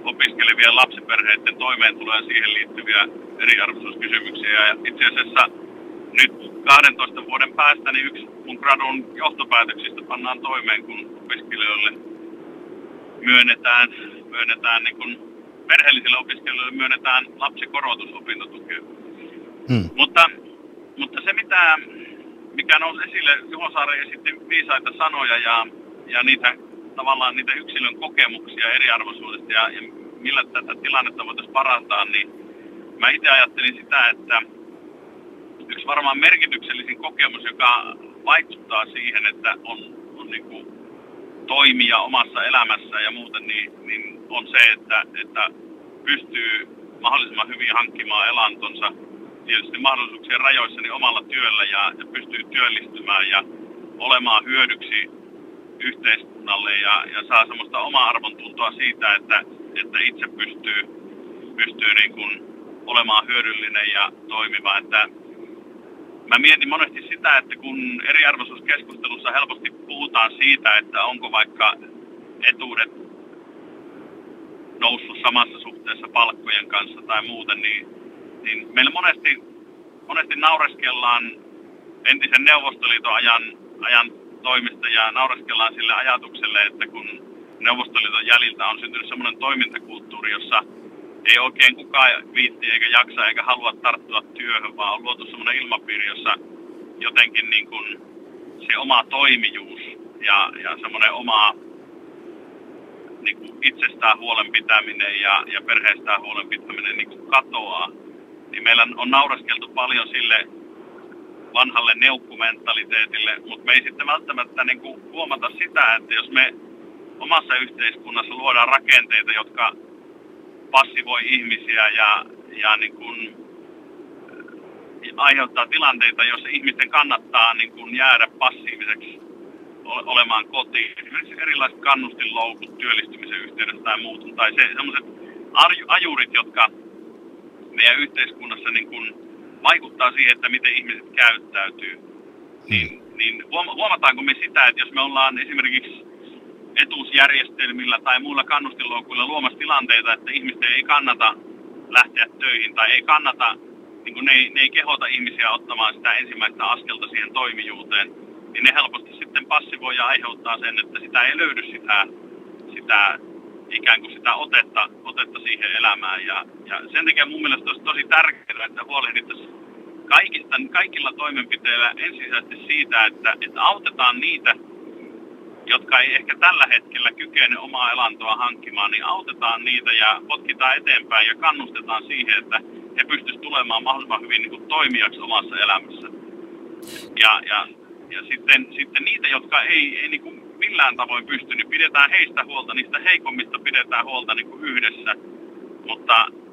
opiskelevien lapsiperheiden toimeentuloa ja siihen liittyviä eriarvoisuuskysymyksiä. Ja itse asiassa nyt 12 vuoden päästä niin yksi mun gradun johtopäätöksistä pannaan toimeen, kun opiskelijoille myönnetään niin kuin perheellisille opiskelijoille myönnetään lapsikorotus opintotukeen. Mutta se mikä nousi esille, Juho Saari esitti viisaita sanoja ja niitä tavallaan niitä yksilön kokemuksia eriarvoisuudesta ja millä tätä tilannetta voitaisiin parantaa, niin mä itse ajattelin sitä, että yksi varmaan merkityksellisin kokemus, joka vaikuttaa siihen, että on niin kuin toimia omassa elämässä ja muuten, niin on se, että pystyy mahdollisimman hyvin hankkimaan elantonsa tietysti mahdollisuuksien rajoissa niin omalla työllä ja pystyy työllistymään ja olemaan hyödyksi yhteiskunnalle ja saa semmoista omaa arvontuntoa siitä, että itse pystyy niin kuin olemaan hyödyllinen ja toimiva. Että mä mietin monesti sitä, että kun eriarvoisuuskeskustelussa helposti puhutaan siitä, että onko vaikka etuudet noussut samassa suhteessa palkkojen kanssa tai muuten, niin meillä monesti naureskellaan entisen Neuvostoliiton ajan toimista ja naureskellaan sille ajatukselle, että kun Neuvostoliiton jäljiltä on syntynyt semmoinen toimintakulttuuri, jossa ei oikein kukaan viitti eikä jaksa eikä halua tarttua työhön, vaan on luotu semmoinen ilmapiiri, jossa jotenkin niin kuin se oma toimijuus ja semmoinen oma niin kuin itsestään huolen pitäminen ja perheestään huolen pitäminen niin kuin katoaa. Niin meillä on nauraskeltu paljon sille vanhalle neukkumentaliteetille, mutta me ei sitten välttämättä niin kuin huomata sitä, että jos me omassa yhteiskunnassa luodaan rakenteita, jotka passivoi ihmisiä ja niin kuin aiheuttaa tilanteita, joissa ihmisten kannattaa niin kuin jäädä passiiviseksi olemaan kotiin. Esimerkiksi erilaiset kannustinloukut työllistymisen yhteydessä tai muuten. Tai sellaiset ajurit, jotka meidän yhteiskunnassa niin kuin vaikuttaa siihen, että miten ihmiset käyttäytyy. Niin huomataanko me sitä, että jos me ollaan esimerkiksi etuusjärjestelmillä tai muilla kannustinloukuilla luomassa tilanteita, että ihmisten ei kannata lähteä töihin tai ei kannata, niin kuin ne ei kehota ihmisiä ottamaan sitä ensimmäistä askelta siihen toimijuuteen, niin ne helposti sitten passivoi ja aiheuttaa sen, että sitä ei löydy sitä ikään kuin sitä otetta siihen elämään. Ja sen takia mun mielestä olisi tosi tärkeää, että huolehdittaisiin kaikilla toimenpiteillä ensisijaisesti siitä, että autetaan niitä, jotka ei ehkä tällä hetkellä kykene omaa elantoa hankkimaan, niin autetaan niitä ja potkitaan eteenpäin ja kannustetaan siihen, että he pystyisivät tulemaan mahdollisimman hyvin niin kuin toimijaksi omassa elämässä. Ja sitten niitä, jotka ei niin kuin millään tavoin pysty, niin pidetään heistä huolta, niistä heikommista pidetään huolta niin kuin yhdessä.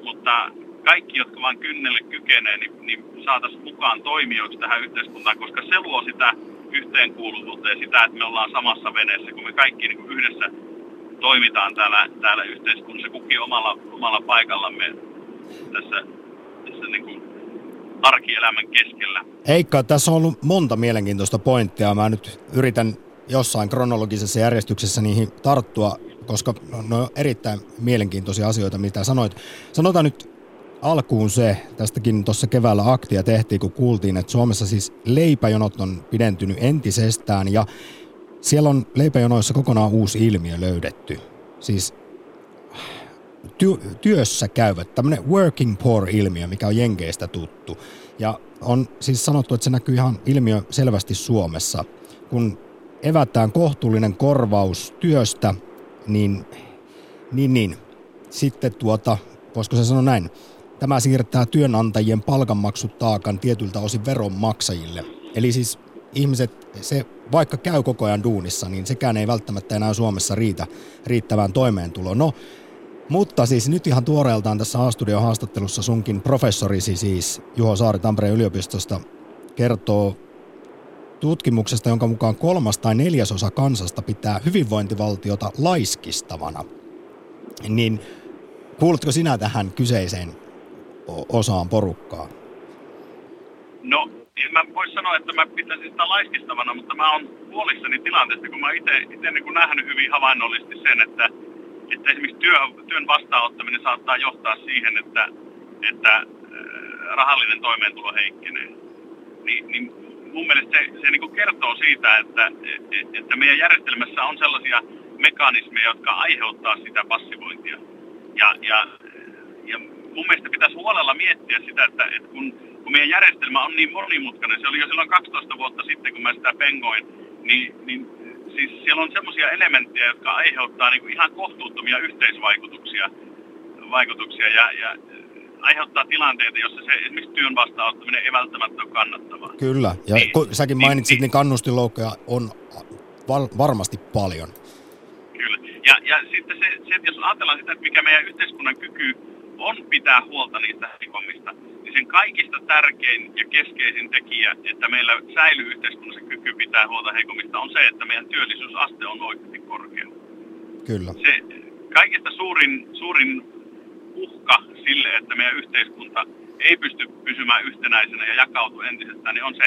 Mutta kaikki, jotka vain kynnelle kykenee, niin saataisiin mukaan toimijoiksi tähän yhteiskuntaan, koska se luo sitä yhteenkuuluvuutta ja sitä, että me ollaan samassa veneessä, kun me kaikki niin kuin yhdessä toimitaan täällä yhteiskunnassa, kukin omalla paikallamme tässä niin kuin arkielämän keskellä. Heikka, tässä on ollut monta mielenkiintoista pointtia. Mä nyt yritän jossain kronologisessa järjestyksessä niihin tarttua, koska ne on erittäin mielenkiintoisia asioita, mitä sanoit. Sanotaan nyt alkuun se, tästäkin tuossa keväällä aktia tehtiin, kun kuultiin, että Suomessa siis leipäjonot on pidentynyt entisestään ja siellä on leipäjonoissa kokonaan uusi ilmiö löydetty. Siis työssä käyvät, tämmöinen working poor-ilmiö, mikä on Jenkeistä tuttu. Ja on siis sanottu, että se näkyy ihan ilmiö selvästi Suomessa. Kun evätään kohtuullinen korvaus työstä, niin sitten voisiko se sanoa näin, tämä siirtää työnantajien palkanmaksutaakan tietyltä osin veronmaksajille. Eli siis ihmiset, se vaikka käy koko ajan duunissa, niin sekään ei välttämättä enää Suomessa riitä riittävään toimeentuloon. No, mutta siis nyt ihan tuoreeltaan tässä A-studion haastattelussa sunkin professorisi siis Juho Saari Tampereen yliopistosta kertoo tutkimuksesta, jonka mukaan 3/4 kansasta pitää hyvinvointivaltiota laiskistavana. Niin kuulutko sinä tähän kyseiseen osaan porukkaa? No, en mä voi sanoa, että mä pitäisin sitä laiskistavana, mutta mä oon huolissani tilanteesta, kun mä itse niin nähnyt hyvin havainnollisesti sen, että esimerkiksi työn vastaanottaminen saattaa johtaa siihen, että rahallinen toimeentulo heikkenee. Niin mun mielestä se niin kuin kertoo siitä, että meidän järjestelmässä on sellaisia mekanismeja, jotka aiheuttaa sitä passivointia. Ja mun mielestä pitäisi huolella miettiä sitä, että kun meidän järjestelmä on niin monimutkainen, se oli jo silloin 12 vuotta sitten, kun mä sitä pengoin, niin siis siellä on semmoisia elementtejä, jotka aiheuttaa niin kuin ihan kohtuuttomia yhteisvaikutuksia ja aiheuttaa tilanteita, jossa se esimerkiksi työn vastaanottaminen ei välttämättä ole kannattavaa. Kyllä, ja kun säkin mainitsit, niin kannustinloukkoja on varmasti paljon. Kyllä, ja sitten se, että jos ajatellaan sitä, että mikä meidän yhteiskunnan kyky on pitää huolta niistä heikommista, niin sen kaikista tärkein ja keskeisin tekijä, että meillä säilyy yhteiskunnassa kyky pitää huolta heikommista, on se, että meidän työllisyysaste on oikeasti korkea. Kyllä. Se kaikista suurin uhka sille, että meidän yhteiskunta ei pysty pysymään yhtenäisenä ja jakautuu entisestään, niin on se,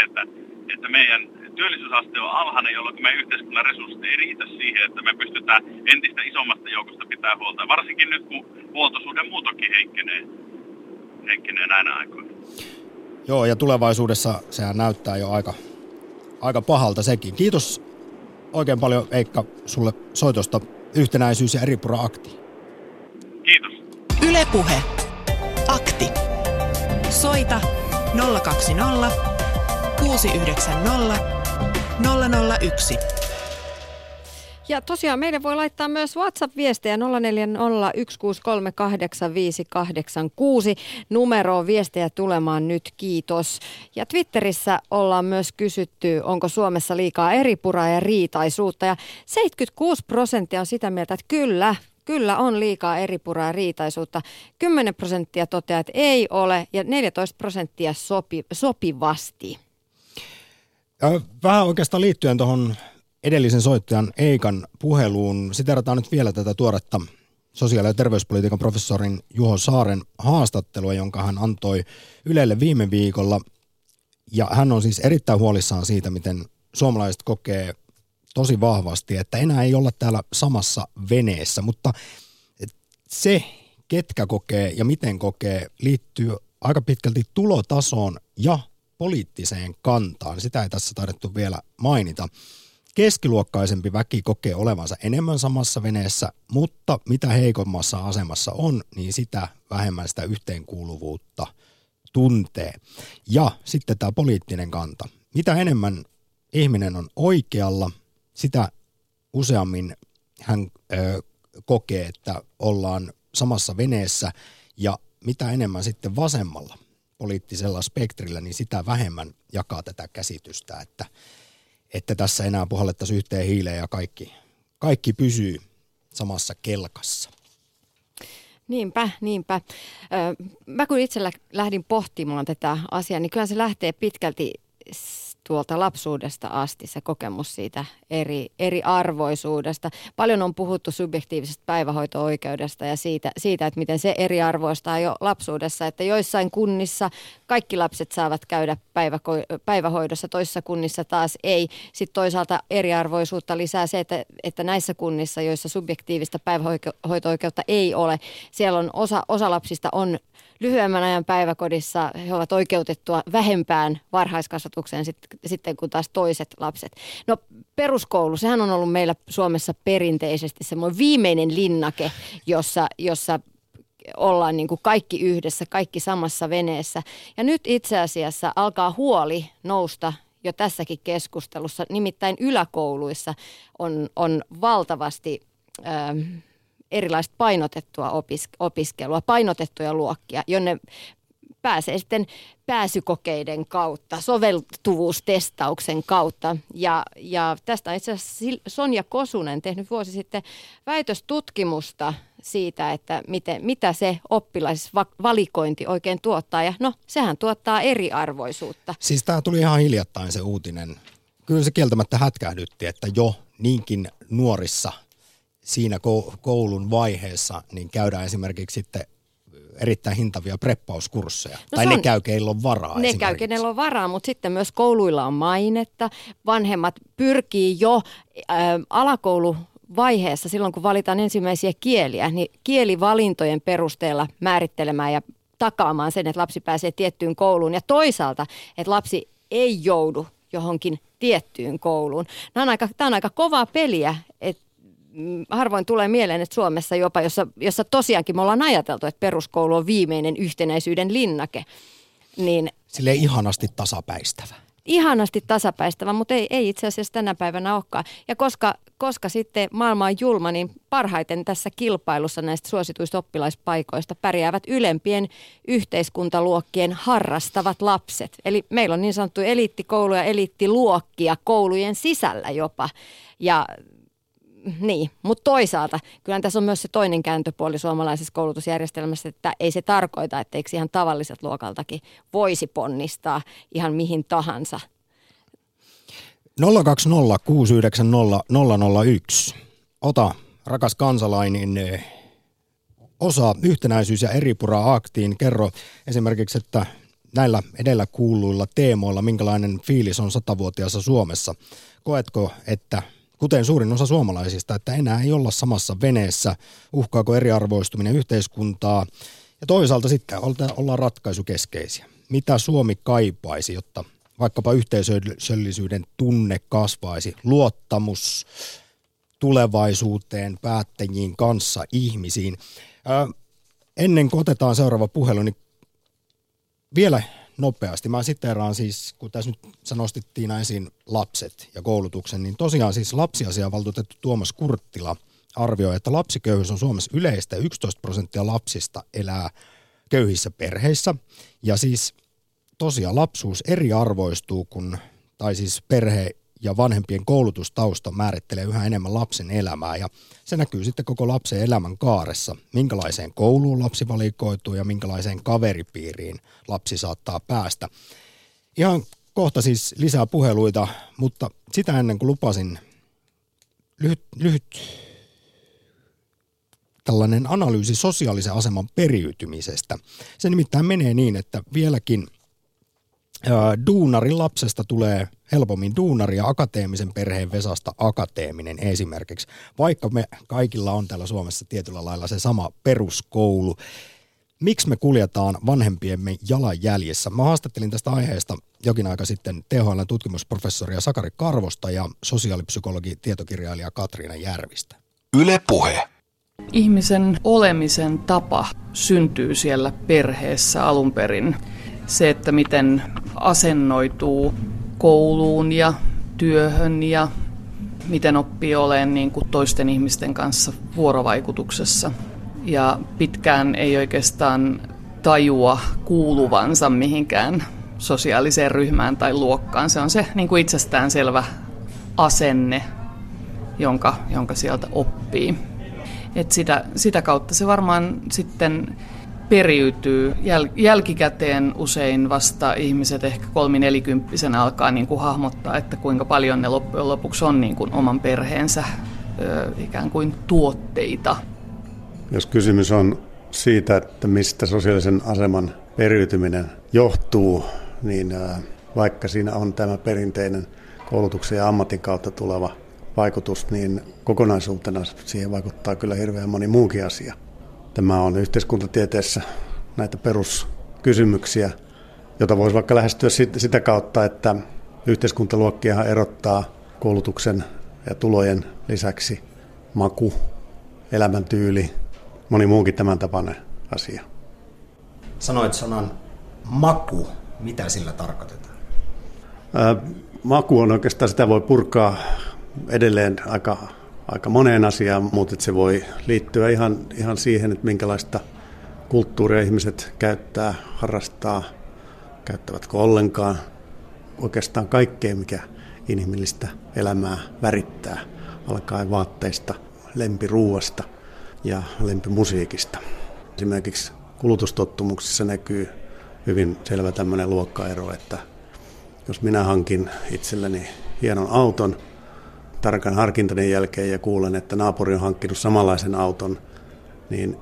että meidän työllisyysaste on alhainen, jolloin meidän yhteiskunnan resurssit ei riitä siihen, että me pystytään entistä isommasta joukosta pitää huolta. Varsinkin nyt, kun huoltosuhden muutokin heikkenee näinä aikoina. Joo, ja tulevaisuudessa sehän näyttää jo aika pahalta sekin. Kiitos oikein paljon, Eikka, sulle soitosta. Yhtenäisyys ja Eripura-akti. Kiitos. Yle Puhe. Akti. Soita 020 690 001. Ja tosiaan meille voi laittaa myös WhatsApp-viestejä 0401638586 numeroon viestejä tulemaan nyt, kiitos. Ja Twitterissä ollaan myös kysytty, onko Suomessa liikaa eripuraa ja riitaisuutta. Ja 76% on sitä mieltä, että kyllä on liikaa eripuraa ja riitaisuutta. 10% toteaa, että ei ole, ja 14% sopivasti. Vähän oikeastaan liittyen tuohon edellisen soittajan Eikan puheluun, siteerataan nyt vielä tätä tuoretta sosiaali- ja terveyspolitiikan professorin Juho Saaren haastattelua, jonka hän antoi Ylelle viime viikolla. Ja hän on siis erittäin huolissaan siitä, miten suomalaiset kokee tosi vahvasti, että enää ei olla täällä samassa veneessä, mutta se, ketkä kokee ja miten kokee, liittyy aika pitkälti tulotasoon ja poliittiseen kantaan. Sitä ei tässä taidettu vielä mainita. Keskiluokkaisempi väki kokee olevansa enemmän samassa veneessä, mutta mitä heikommassa asemassa on, niin sitä vähemmän sitä yhteenkuuluvuutta tuntee. Ja sitten tämä poliittinen kanta. Mitä enemmän ihminen on oikealla, sitä useammin hän kokee, että ollaan samassa veneessä, ja mitä enemmän sitten vasemmalla poliittisella spektrillä, niin sitä vähemmän jakaa tätä käsitystä, että tässä enää puhallettaisiin yhteen hiileen ja kaikki pysyy samassa kelkassa. Niinpä. Mä kun itsellä lähdin pohtimaan tätä asiaa, niin kyllä se lähtee pitkälti tuolta lapsuudesta asti, se kokemus siitä eriarvoisuudesta. Paljon on puhuttu subjektiivisesta päivähoito-oikeudesta ja siitä, että miten se eriarvoistaa jo lapsuudessa, että joissain kunnissa kaikki lapset saavat käydä päivähoidossa, toisissa kunnissa taas ei. Sitten toisaalta eriarvoisuutta lisää se, että näissä kunnissa, joissa subjektiivista päivähoito-oikeutta ei ole, siellä on osa lapsista on lyhyemmän ajan päiväkodissa, he ovat oikeutettua vähempään varhaiskasvatukseen sitten kun taas toiset lapset. No peruskoulu, sehän on ollut meillä Suomessa perinteisesti semmoinen viimeinen linnake, jossa ollaan niin kuin kaikki yhdessä, kaikki samassa veneessä. Ja nyt itse asiassa alkaa huoli nousta jo tässäkin keskustelussa, nimittäin yläkouluissa on valtavasti erilaista painotettua opiskelua, painotettuja luokkia, jonne pääsee sitten pääsykokeiden kautta, soveltuvuustestauksen kautta. Ja tästä on itse asiassa Sonja Kosunen tehnyt vuosi sitten väitöstutkimusta siitä, että mitä se oppilaisvalikointi oikein tuottaa. Ja no, sehän tuottaa eriarvoisuutta. Siis tämä tuli ihan hiljattain se uutinen. Kyllä se kieltämättä hätkähdytti, että jo niinkin nuorissa siinä koulun vaiheessa niin käydään esimerkiksi sitten erittäin hintavia preppauskursseja. No tai ne käy, keillä on varaa. Ne käy, keillä on varaa, mutta sitten myös kouluilla on mainetta. Vanhemmat pyrkii jo alakouluvaiheessa, silloin kun valitaan ensimmäisiä kieliä, niin kielivalintojen perusteella määrittelemään ja takaamaan sen, että lapsi pääsee tiettyyn kouluun. Ja toisaalta, että lapsi ei joudu johonkin tiettyyn kouluun. Tämä on aika kovaa peliä, että harvoin tulee mieleen, että Suomessa jopa, jossa tosiaankin me ollaan ajateltu, että peruskoulu on viimeinen yhtenäisyyden linnake. Niin, silleen ihanasti tasapäistävä. Ihanasti tasapäistävä, mutta ei itse asiassa tänä päivänä olekaan. Ja koska sitten maailma on julma, niin parhaiten tässä kilpailussa näistä suosituista oppilaispaikoista pärjäävät ylempien yhteiskuntaluokkien harrastavat lapset. Eli meillä on niin sanottuja eliittikouluja, eliittiluokkia koulujen sisällä jopa. Ja niin, mutta toisaalta kyllä tässä on myös se toinen kääntöpuoli suomalaisessa koulutusjärjestelmässä, että ei se tarkoita, etteikö ihan tavalliset luokaltakin voisi ponnistaa ihan mihin tahansa. 020690001. Ota, rakas kansalainen, osa yhtenäisyys- ja eripura-aktiin. Kerro esimerkiksi, että näillä edellä kuulluilla teemoilla minkälainen fiilis on 100-vuotiaassa Suomessa. Koetko, että kuten suurin osa suomalaisista, että enää ei olla samassa veneessä, uhkaako eriarvoistuminen yhteiskuntaa, ja toisaalta sitten ollaan ratkaisukeskeisiä. Mitä Suomi kaipaisi, jotta vaikkapa yhteisöllisyyden tunne kasvaisi, luottamus tulevaisuuteen, päättäjiin kanssa, ihmisiin. Ennen kuin otetaan seuraava puhelu, niin vielä nopeasti. Mä siteeraan siis, kun tässä nyt sä nostittiin esiin lapset ja koulutuksen, niin tosiaan siis lapsiasiavaltuutettu Tuomas Kurttila arvioi, että lapsiköyhyys on Suomessa yleistä. 11% lapsista elää köyhissä perheissä. Ja siis tosiaan lapsuus eriarvoistuu, siis perhe ja vanhempien koulutustausta määrittelee yhä enemmän lapsen elämää. Ja se näkyy sitten koko lapsen elämän kaaressa, minkälaiseen kouluun lapsi valikoituu ja minkälaiseen kaveripiiriin lapsi saattaa päästä. Ihan kohta siis lisää puheluita, mutta sitä ennen kuin lupasin lyhyt tällainen analyysi sosiaalisen aseman periytymisestä. Se nimittäin menee niin, että vieläkin duunarin lapsesta tulee helpommin duunari ja akateemisen perheen vesasta akateeminen esimerkiksi, vaikka me kaikilla on täällä Suomessa tietyllä lailla se sama peruskoulu. Miksi me kuljetaan vanhempiemme jalanjäljessä? Mä haastattelin tästä aiheesta jokin aika sitten THL:n tutkimusprofessoria Sakari Karvosta ja sosiaalipsykologi, tietokirjailija Katriina Järvistä. Yle Puhe. Ihmisen olemisen tapa syntyy siellä perheessä alun perin. Se, että miten asennoituu kouluun ja työhön ja miten oppii olemaan niin kuin toisten ihmisten kanssa vuorovaikutuksessa. Ja pitkään ei oikeastaan tajua kuuluvansa mihinkään sosiaaliseen ryhmään tai luokkaan. Se on se niin kuin itsestäänselvä asenne, jonka sieltä oppii. Et sitä kautta se varmaan sitten periytyy. Jälkikäteen usein vasta ihmiset ehkä 3-40 alkaa niin kuin hahmottaa, että kuinka paljon ne loppujen lopuksi on niin kuin oman perheensä ikään kuin tuotteita. Jos kysymys on siitä, että mistä sosiaalisen aseman periytyminen johtuu, niin vaikka siinä on tämä perinteinen koulutuksen ja ammatin kautta tuleva vaikutus, niin kokonaisuutena siihen vaikuttaa kyllä hirveän moni muukin asia. Tämä on yhteiskuntatieteessä näitä peruskysymyksiä, jota voisi vaikka lähestyä sitä kautta, että yhteiskuntaluokkiahan erottaa koulutuksen ja tulojen lisäksi maku, elämäntyyli, moni muukin tämän tapainen asia. Sanoit sanan maku. Mitä sillä tarkoitetaan? Maku on oikeastaan, sitä voi purkaa edelleen aika aika moneen asiaan, mutta se voi liittyä ihan siihen, että minkälaista kulttuuria ihmiset käyttää, harrastaa, käyttävätkö ollenkaan. Oikeastaan kaikkea, mikä inhimillistä elämää värittää, alkaen vaatteista, lempiruuasta ja lempimusiikista. Esimerkiksi kulutustottumuksissa näkyy hyvin selvä tämmöinen luokkaero, että jos minä hankin itselleni hienon auton tarkan harkintani jälkeen ja kuulen, että naapuri on hankkinut samanlaisen auton, niin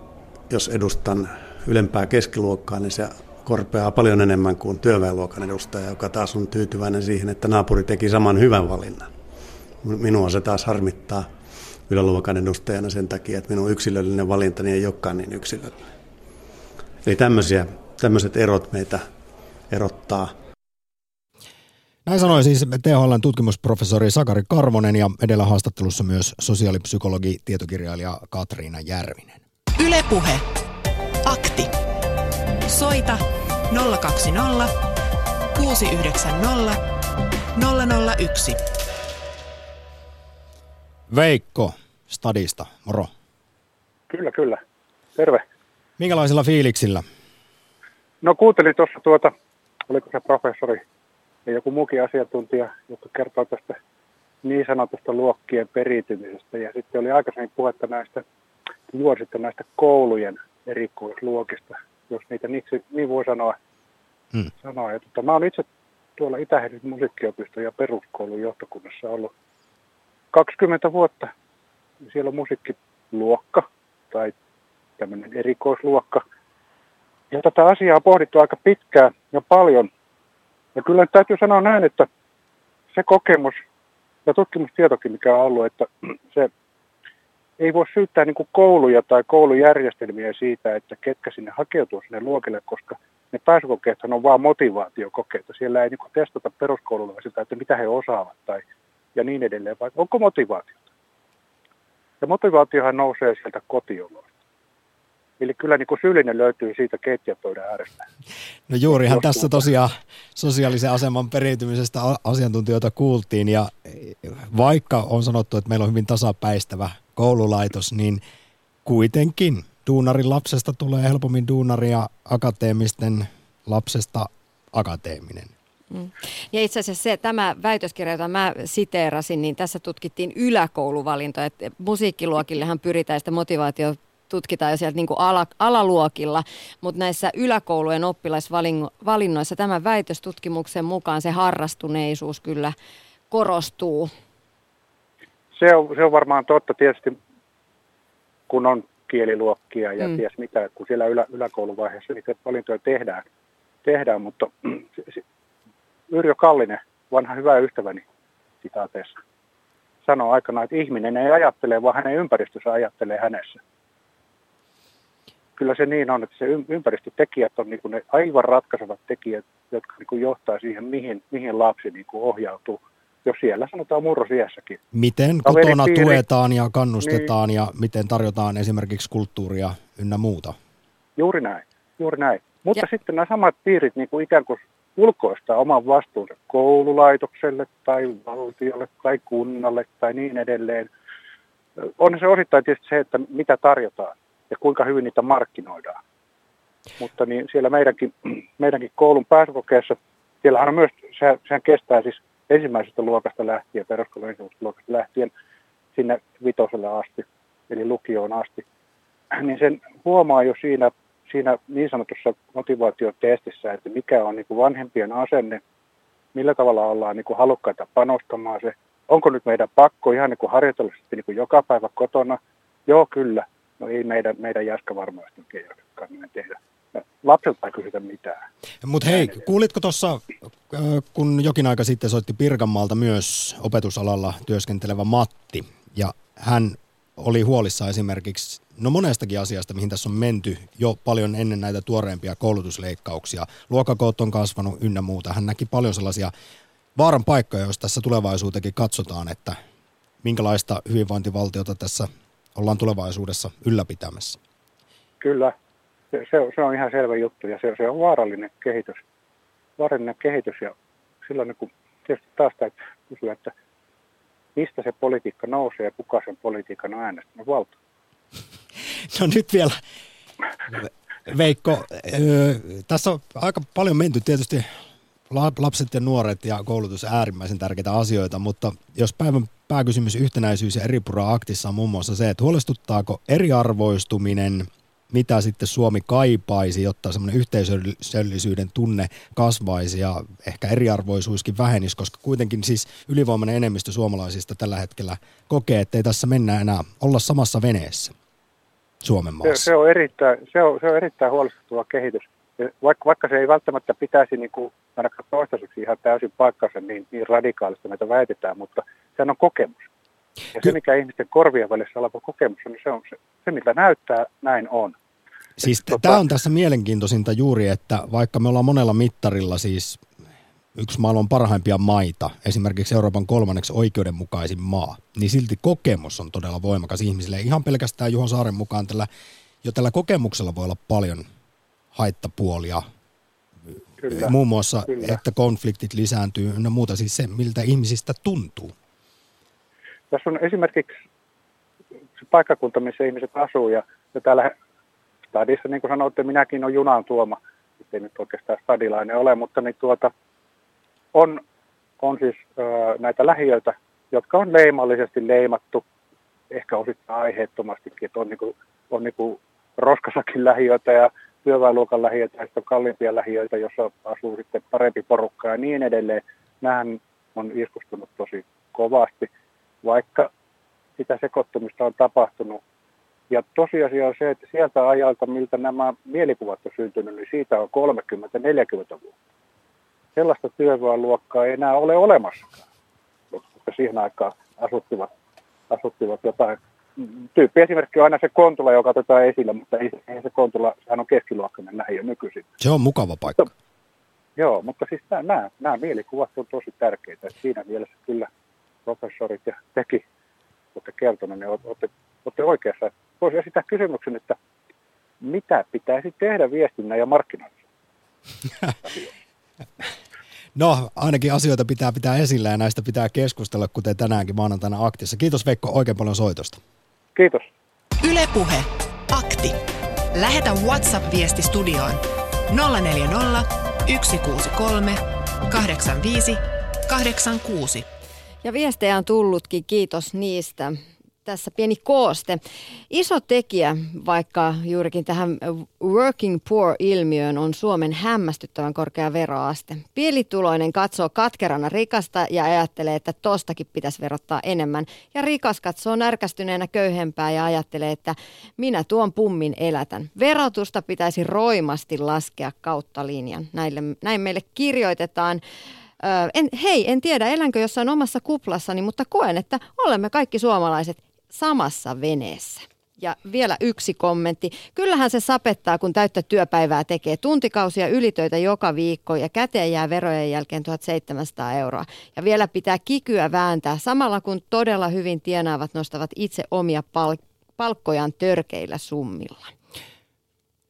jos edustan ylempää keskiluokkaa, niin se korpeaa paljon enemmän kuin työväenluokan edustaja, joka taas on tyytyväinen siihen, että naapuri teki saman hyvän valinnan. Minua se taas harmittaa yläluokan edustajana sen takia, että minun yksilöllinen valintani ei olekaan niin yksilöllinen. Eli tämmöiset erot meitä erottaa. Näin sanoi siis THL:n tutkimusprofessori Sakari Karvonen ja edellä haastattelussa myös sosiaalipsykologi, tietokirjailija Katriina Järvinen. Yle Puhe. Akti. Soita 020 690 001. Veikko Stadista, moro. Kyllä. Terve. Minkälaisilla fiiliksillä? No kuuntelin tuossa oliko se professori ja joku muukin asiantuntija, joka kertoo tästä niin sanotusta luokkien periytymisestä. Ja sitten oli aikaisemmin puhetta näistä koulujen erikoisluokista, jos niitä niin voi sanoa. Ja mä oon itse tuolla Itä-Hädyn musiikkiopiston ja peruskoulun johtokunnassa ollut 20 vuotta. Siellä on musiikkiluokka tai tämmöinen erikoisluokka. Ja tätä asiaa on pohdittu aika pitkään ja paljon. Ja kyllä täytyy sanoa näin, että se kokemus ja tutkimustietokin, mikä on ollut, että se ei voi syyttää niin kuin kouluja tai koulujärjestelmiä siitä, että ketkä sinne hakeutuu sinne luokille, koska ne pääsykokeethan on vaan motivaatiokokeita. Siellä ei niin kuin testata peruskoululla sitä, että mitä he osaavat tai ja niin edelleen, vaan onko motivaatiota. Ja motivaatiohan nousee sieltä kotioloista. Eli kyllä niin kuin syyllinen löytyy siitä keittiöpöydän äärestä. No juurihan tässä tosiaan sosiaalisen aseman periytymisestä asiantuntijoita kuultiin, ja vaikka on sanottu, että meillä on hyvin tasapäistävä koululaitos, niin kuitenkin duunarin lapsesta tulee helpommin duunaria, akateemisten lapsesta akateeminen. Ja itse asiassa tämä väitöskirja, jota mä siteerasin, niin tässä tutkittiin yläkouluvalintoja. Että musiikkiluokillehan pyritään sitä motivaatiota tutkitaan jo sieltä niin kuin alaluokilla, mutta näissä yläkoulujen oppilaisvalinnoissa tämän väitöstutkimuksen mukaan se harrastuneisuus kyllä korostuu. Se on varmaan totta tietysti, kun on kieliluokkia ja ties mitä, kun siellä yläkouluvaiheessa niitä valintoja tehdään, mutta Yrjö Kallinen, vanha hyvä ystäväni sitaateessa, sanoo aikanaan, että ihminen ei ajattele, vaan hänen ympäristönsä ajattelee hänessä. Kyllä se niin on, että se ympäristötekijät on niin kuin ne aivan ratkaisevat tekijät, jotka niin kuin johtaa siihen, mihin lapsi niin kuin ohjautuu. Jo siellä sanotaan murrosiässäkin. Miten kotona tuetaan ja kannustetaan niin, ja miten tarjotaan esimerkiksi kulttuuria ynnä muuta. Juuri näin. Mutta sitten nämä samat piirit niin kuin ikään kuin ulkoistaa oman vastuunsa koululaitokselle tai valtiolle tai kunnalle tai niin edelleen. On se osittain tietysti se, että mitä tarjotaan ja kuinka hyvin niitä markkinoidaan. Mutta niin siellä meidänkin koulun pääsykokeessa, siellähän on myös, sehän kestää siis ensimmäisestä luokasta lähtien, peruskoulun ensimmäisestä luokasta lähtien sinne vitoselle asti, eli lukioon asti, niin sen huomaa jo siinä niin sanotussa motivaatiotestissä, että mikä on niin kuin vanhempien asenne, millä tavalla ollaan niin kuin halukkaita panostamaan se, onko nyt meidän pakko ihan niin kuin harjoitella sitten niin kuin joka päivä kotona, joo kyllä. No ei meidän Jaska varmasti kannattaa tehdä. Lapselta ei kysytä mitään. Mutta hei, kuulitko tuossa, kun jokin aika sitten soitti Pirkanmaalta myös opetusalalla työskentelevä Matti, ja hän oli huolissaan esimerkiksi monestakin asiasta, mihin tässä on menty jo paljon ennen näitä tuoreempia koulutusleikkauksia. Luokkakoot on kasvanut ynnä muuta. Hän näki paljon sellaisia vaaran paikkoja, jos tässä tulevaisuutekin katsotaan, että minkälaista hyvinvointivaltiota tässä ollaan tulevaisuudessa ylläpitämässä. Kyllä, se on ihan selvä juttu ja se on vaarallinen kehitys ja silloin kun tietysti taas täytyy kysyä, että mistä se politiikka nousee ja kuka sen politiikan on äänestänyt valta. No nyt vielä, Veikko, tässä on aika paljon menty tietysti lapset ja nuoret ja koulutus äärimmäisen tärkeitä asioita, mutta jos päivän pääkysymys yhtenäisyys ja eripura-aktissa on muun muassa se, että huolestuttaako eriarvoistuminen, mitä sitten Suomi kaipaisi, jotta semmoinen yhteisöllisyyden tunne kasvaisi ja ehkä eriarvoisuuskin vähenisi, koska kuitenkin siis ylivoimainen enemmistö suomalaisista tällä hetkellä kokee, että ei tässä mennä enää olla samassa veneessä Suomen maassa. Se on erittäin huolestuttava kehitys. Vaikka se ei välttämättä pitäisi niin kuin ainakaan toistaiseksi ihan täysin paikkansa niin radikaalista näitä väitetään, mutta sehän on kokemus. Ja se, mikä ihmisten korvien välissä alkaa kokemus, niin se on se, mitä näyttää, näin on. Siis tämä on tässä mielenkiintoisinta juuri, että vaikka me ollaan monella mittarilla siis yksi maailman parhaimpia maita, esimerkiksi Euroopan 3. oikeudenmukaisin maa, niin silti kokemus on todella voimakas ihmisille. Ihan pelkästään Juho Saaren mukaan tällä kokemuksella voi olla paljon haittapuolia. Kyllä, muun muassa, kyllä, että konfliktit lisääntyy ja muuta, siis se, miltä ihmisistä tuntuu. Tässä on esimerkiksi se paikkakunta, missä ihmiset asuu, ja täällä stadissa, niin kuin sanoitte, minäkin olen junan tuoma, ettei nyt oikeastaan stadilainen ole, mutta niin on siis näitä lähiöitä, jotka on leimallisesti leimattu, ehkä osittain aiheettomastikin, että on roskasakin lähiöitä ja työväenluokan lähiöitä, ja sitten on kalliimpia lähiöitä, jossa asuu sitten parempi porukka ja niin edelleen. Nämähän on iskustunut tosi kovasti, vaikka sitä sekoittumista on tapahtunut. Ja tosiasia on se, että sieltä ajalta, miltä nämä mielikuvat on syntynyt, niin siitä on 30-40 vuotta. Sellaista työväenluokkaa ei enää ole olemassakaan, koska siihen aikaan asuttivat jotain. Tyyppiesimerkki on aina se Kontula, joka otetaan esille, mutta ei se Kontula, sehän on keskiluokkainen näin jo nykyisin. Se on mukava paikka. Joo, mutta siis nämä mielikuvat on tosi tärkeitä. Siinä mielessä kyllä professorit ja tekin olette kertoneet, niin olette oikeassa. Voisi esittää kysymyksen, että mitä pitäisi tehdä viestinnän ja markkinoinnissa? No, ainakin asioita pitää pitää esillä ja näistä pitää keskustella, kuten tänäänkin maanantaina Aktissa. Kiitos Veikko oikein paljon soitosta. Kiitos. Yle Puhe. Akti. Lähetä WhatsApp-viesti studioon 040 163 85 86. Ja viestejä on tullutkin, kiitos niistä. Tässä pieni kooste. Iso tekijä, vaikka juurikin tähän working poor-ilmiöön, on Suomen hämmästyttävän korkea veroaste. Pienituloinen katsoo katkerana rikasta ja ajattelee, että tostakin pitäisi verottaa enemmän. Ja rikas katsoo närkästyneenä köyhempää ja ajattelee, että minä tuon pummin elätän. Verotusta pitäisi roimasti laskea kautta linjan. Näin meille kirjoitetaan. En tiedä, elänkö jossain omassa kuplassani, mutta koen, että olemme kaikki suomalaiset samassa veneessä. Ja vielä yksi kommentti. Kyllähän se sapettaa, kun täyttä työpäivää tekee tuntikausia ylitöitä joka viikko ja käteen jää verojen jälkeen 1 700 €. Ja vielä pitää kikyä vääntää samalla, kun todella hyvin tienaavat nostavat itse omia palkkojaan törkeillä summilla.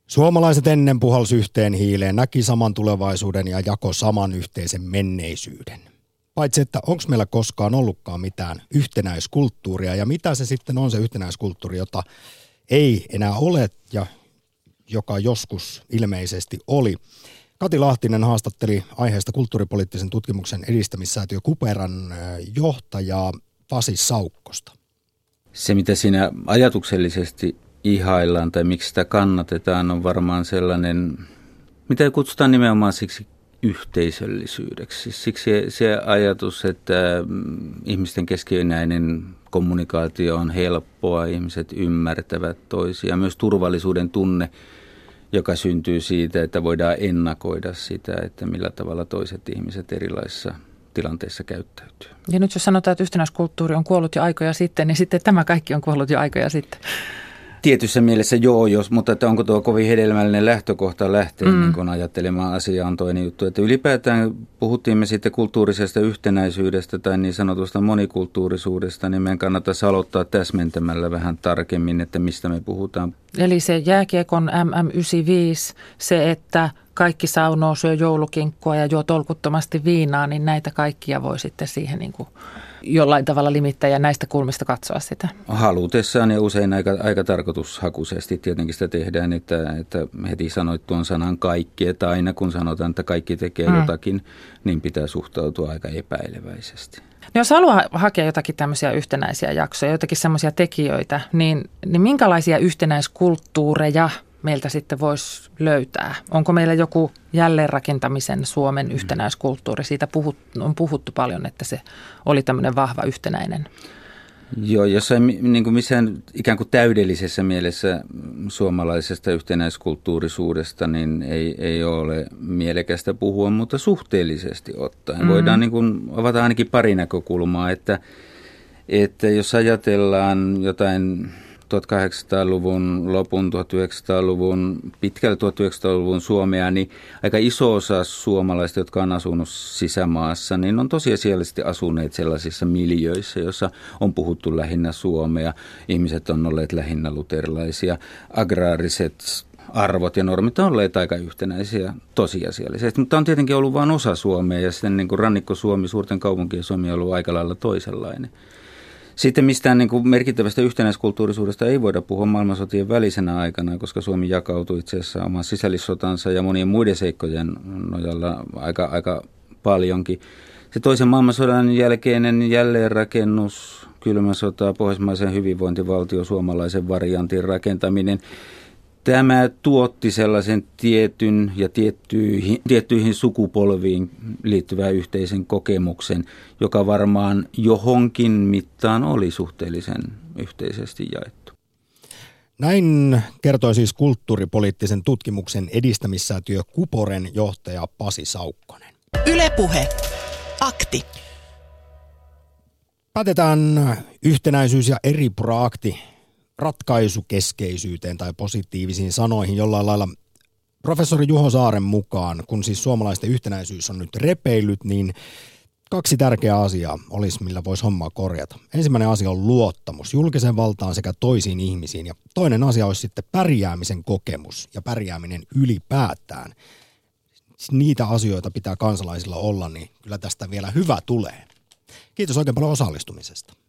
Suomalaiset ennen puhalsi yhteen hiileen, näki saman tulevaisuuden ja jakoi saman yhteisen menneisyyden. Paitsi, että onko meillä koskaan ollutkaan mitään yhtenäiskulttuuria ja mitä se sitten on se yhtenäiskulttuuri, jota ei enää ole ja joka joskus ilmeisesti oli. Kati Lahtinen haastatteli aiheesta kulttuuripoliittisen tutkimuksen edistämissäätiö Kuperan johtajaa Pasi Saukkosta. Se, mitä siinä ajatuksellisesti ihaillaan tai miksi sitä kannatetaan, on varmaan sellainen, mitä kutsutaan nimenomaan siksi yhteisöllisyydeksi. Siksi se ajatus, että ihmisten keskinäinen kommunikaatio on helppoa, ihmiset ymmärtävät toisia. Myös turvallisuuden tunne, joka syntyy siitä, että voidaan ennakoida sitä, että millä tavalla toiset ihmiset erilaisissa tilanteessa käyttäytyy. Ja nyt jos sanotaan, että yhtenäiskulttuuri on kuollut jo aikoja sitten, niin sitten tämä kaikki on kuollut jo aikoja sitten. Tietyssä mielessä joo, mutta että onko tuo kovin hedelmällinen lähtökohta lähteä niin kun ajattelemaan asiaa on toinen juttu. Että ylipäätään puhuttiin me sitten kulttuurisesta yhtenäisyydestä tai niin sanotusta monikulttuurisuudesta, niin meidän kannattaisi aloittaa täsmentämällä vähän tarkemmin, että mistä me puhutaan. Eli se jääkiekon MM95, se, että kaikki saunoo, syö joulukinkkua ja juo tolkuttomasti viinaa, niin näitä kaikkia voi sitten siihen niin kuin jollain tavalla limittää ja näistä kulmista katsoa sitä. Halutessaan ja usein aika tarkoitushakuisesti tietenkin sitä tehdään, että heti sanoit tuon sanan kaikki, että aina kun sanotaan, että kaikki tekee jotakin, niin pitää suhtautua aika epäileväisesti. No jos haluaa hakea jotakin tämmöisiä yhtenäisiä jaksoja, jotakin semmoisia tekijöitä, niin minkälaisia yhtenäiskulttuureja meiltä sitten voisi löytää? Onko meillä joku jälleenrakentamisen Suomen yhtenäiskulttuuri? Siitä on puhuttu paljon, että se oli tämmöinen vahva yhtenäinen. Joo, jossain niin kuin missään ikään kuin täydellisessä mielessä suomalaisesta yhtenäiskulttuurisuudesta niin ei ole mielekästä puhua, mutta suhteellisesti ottaen. Voidaan niin kuin avata ainakin pari näkökulmaa, että jos ajatellaan jotain 1800-luvun lopun, 1900-luvun, pitkällä 1900-luvun Suomea, niin aika iso osa suomalaisista, jotka on asunut sisämaassa, niin on tosiasiallisesti asuneet sellaisissa miljöissä, joissa on puhuttu lähinnä suomea. Ihmiset on olleet lähinnä luterilaisia, agraariset arvot ja normit on olleet aika yhtenäisiä tosiasiallisesti, mutta on tietenkin ollut vain osa Suomea ja sitten niin kuin rannikko-Suomi, suurten kaupunkien Suomi on ollut aika lailla toisenlainen. Sitten mistään niin kuin merkittävästä yhtenäiskulttuurisuudesta ei voida puhua maailmansotien välisenä aikana, koska Suomi jakautui itse asiassa oman sisällissotansa ja monien muiden seikkojen nojalla aika paljonkin. Se toisen maailmansodan jälkeinen jälleenrakennus, kylmä sota, pohjoismaisen hyvinvointivaltio, suomalaisen variantin rakentaminen. Tämä tuotti sellaisen tietyn ja tiettyihin sukupolviin liittyvän yhteisen kokemuksen, joka varmaan johonkin mittaan oli suhteellisen yhteisesti jaettu. Näin kertoi siis kulttuuripoliittisen tutkimuksen edistämissäätiö Kuporen johtaja Pasi Saukkonen. Yle Puhe. Akti. Päätetään yhtenäisyys ja eri praakti ratkaisukeskeisyyteen tai positiivisiin sanoihin jollain lailla. Professori Juho Saaren mukaan, kun siis suomalaisten yhtenäisyys on nyt repeillyt, niin kaksi tärkeää asiaa olisi, millä voisi hommaa korjata. Ensimmäinen asia on luottamus julkiseen valtaan sekä toisiin ihmisiin, ja toinen asia olisi sitten pärjäämisen kokemus ja pärjääminen ylipäätään. Niitä asioita pitää kansalaisilla olla, niin kyllä tästä vielä hyvä tulee. Kiitos oikein paljon osallistumisesta.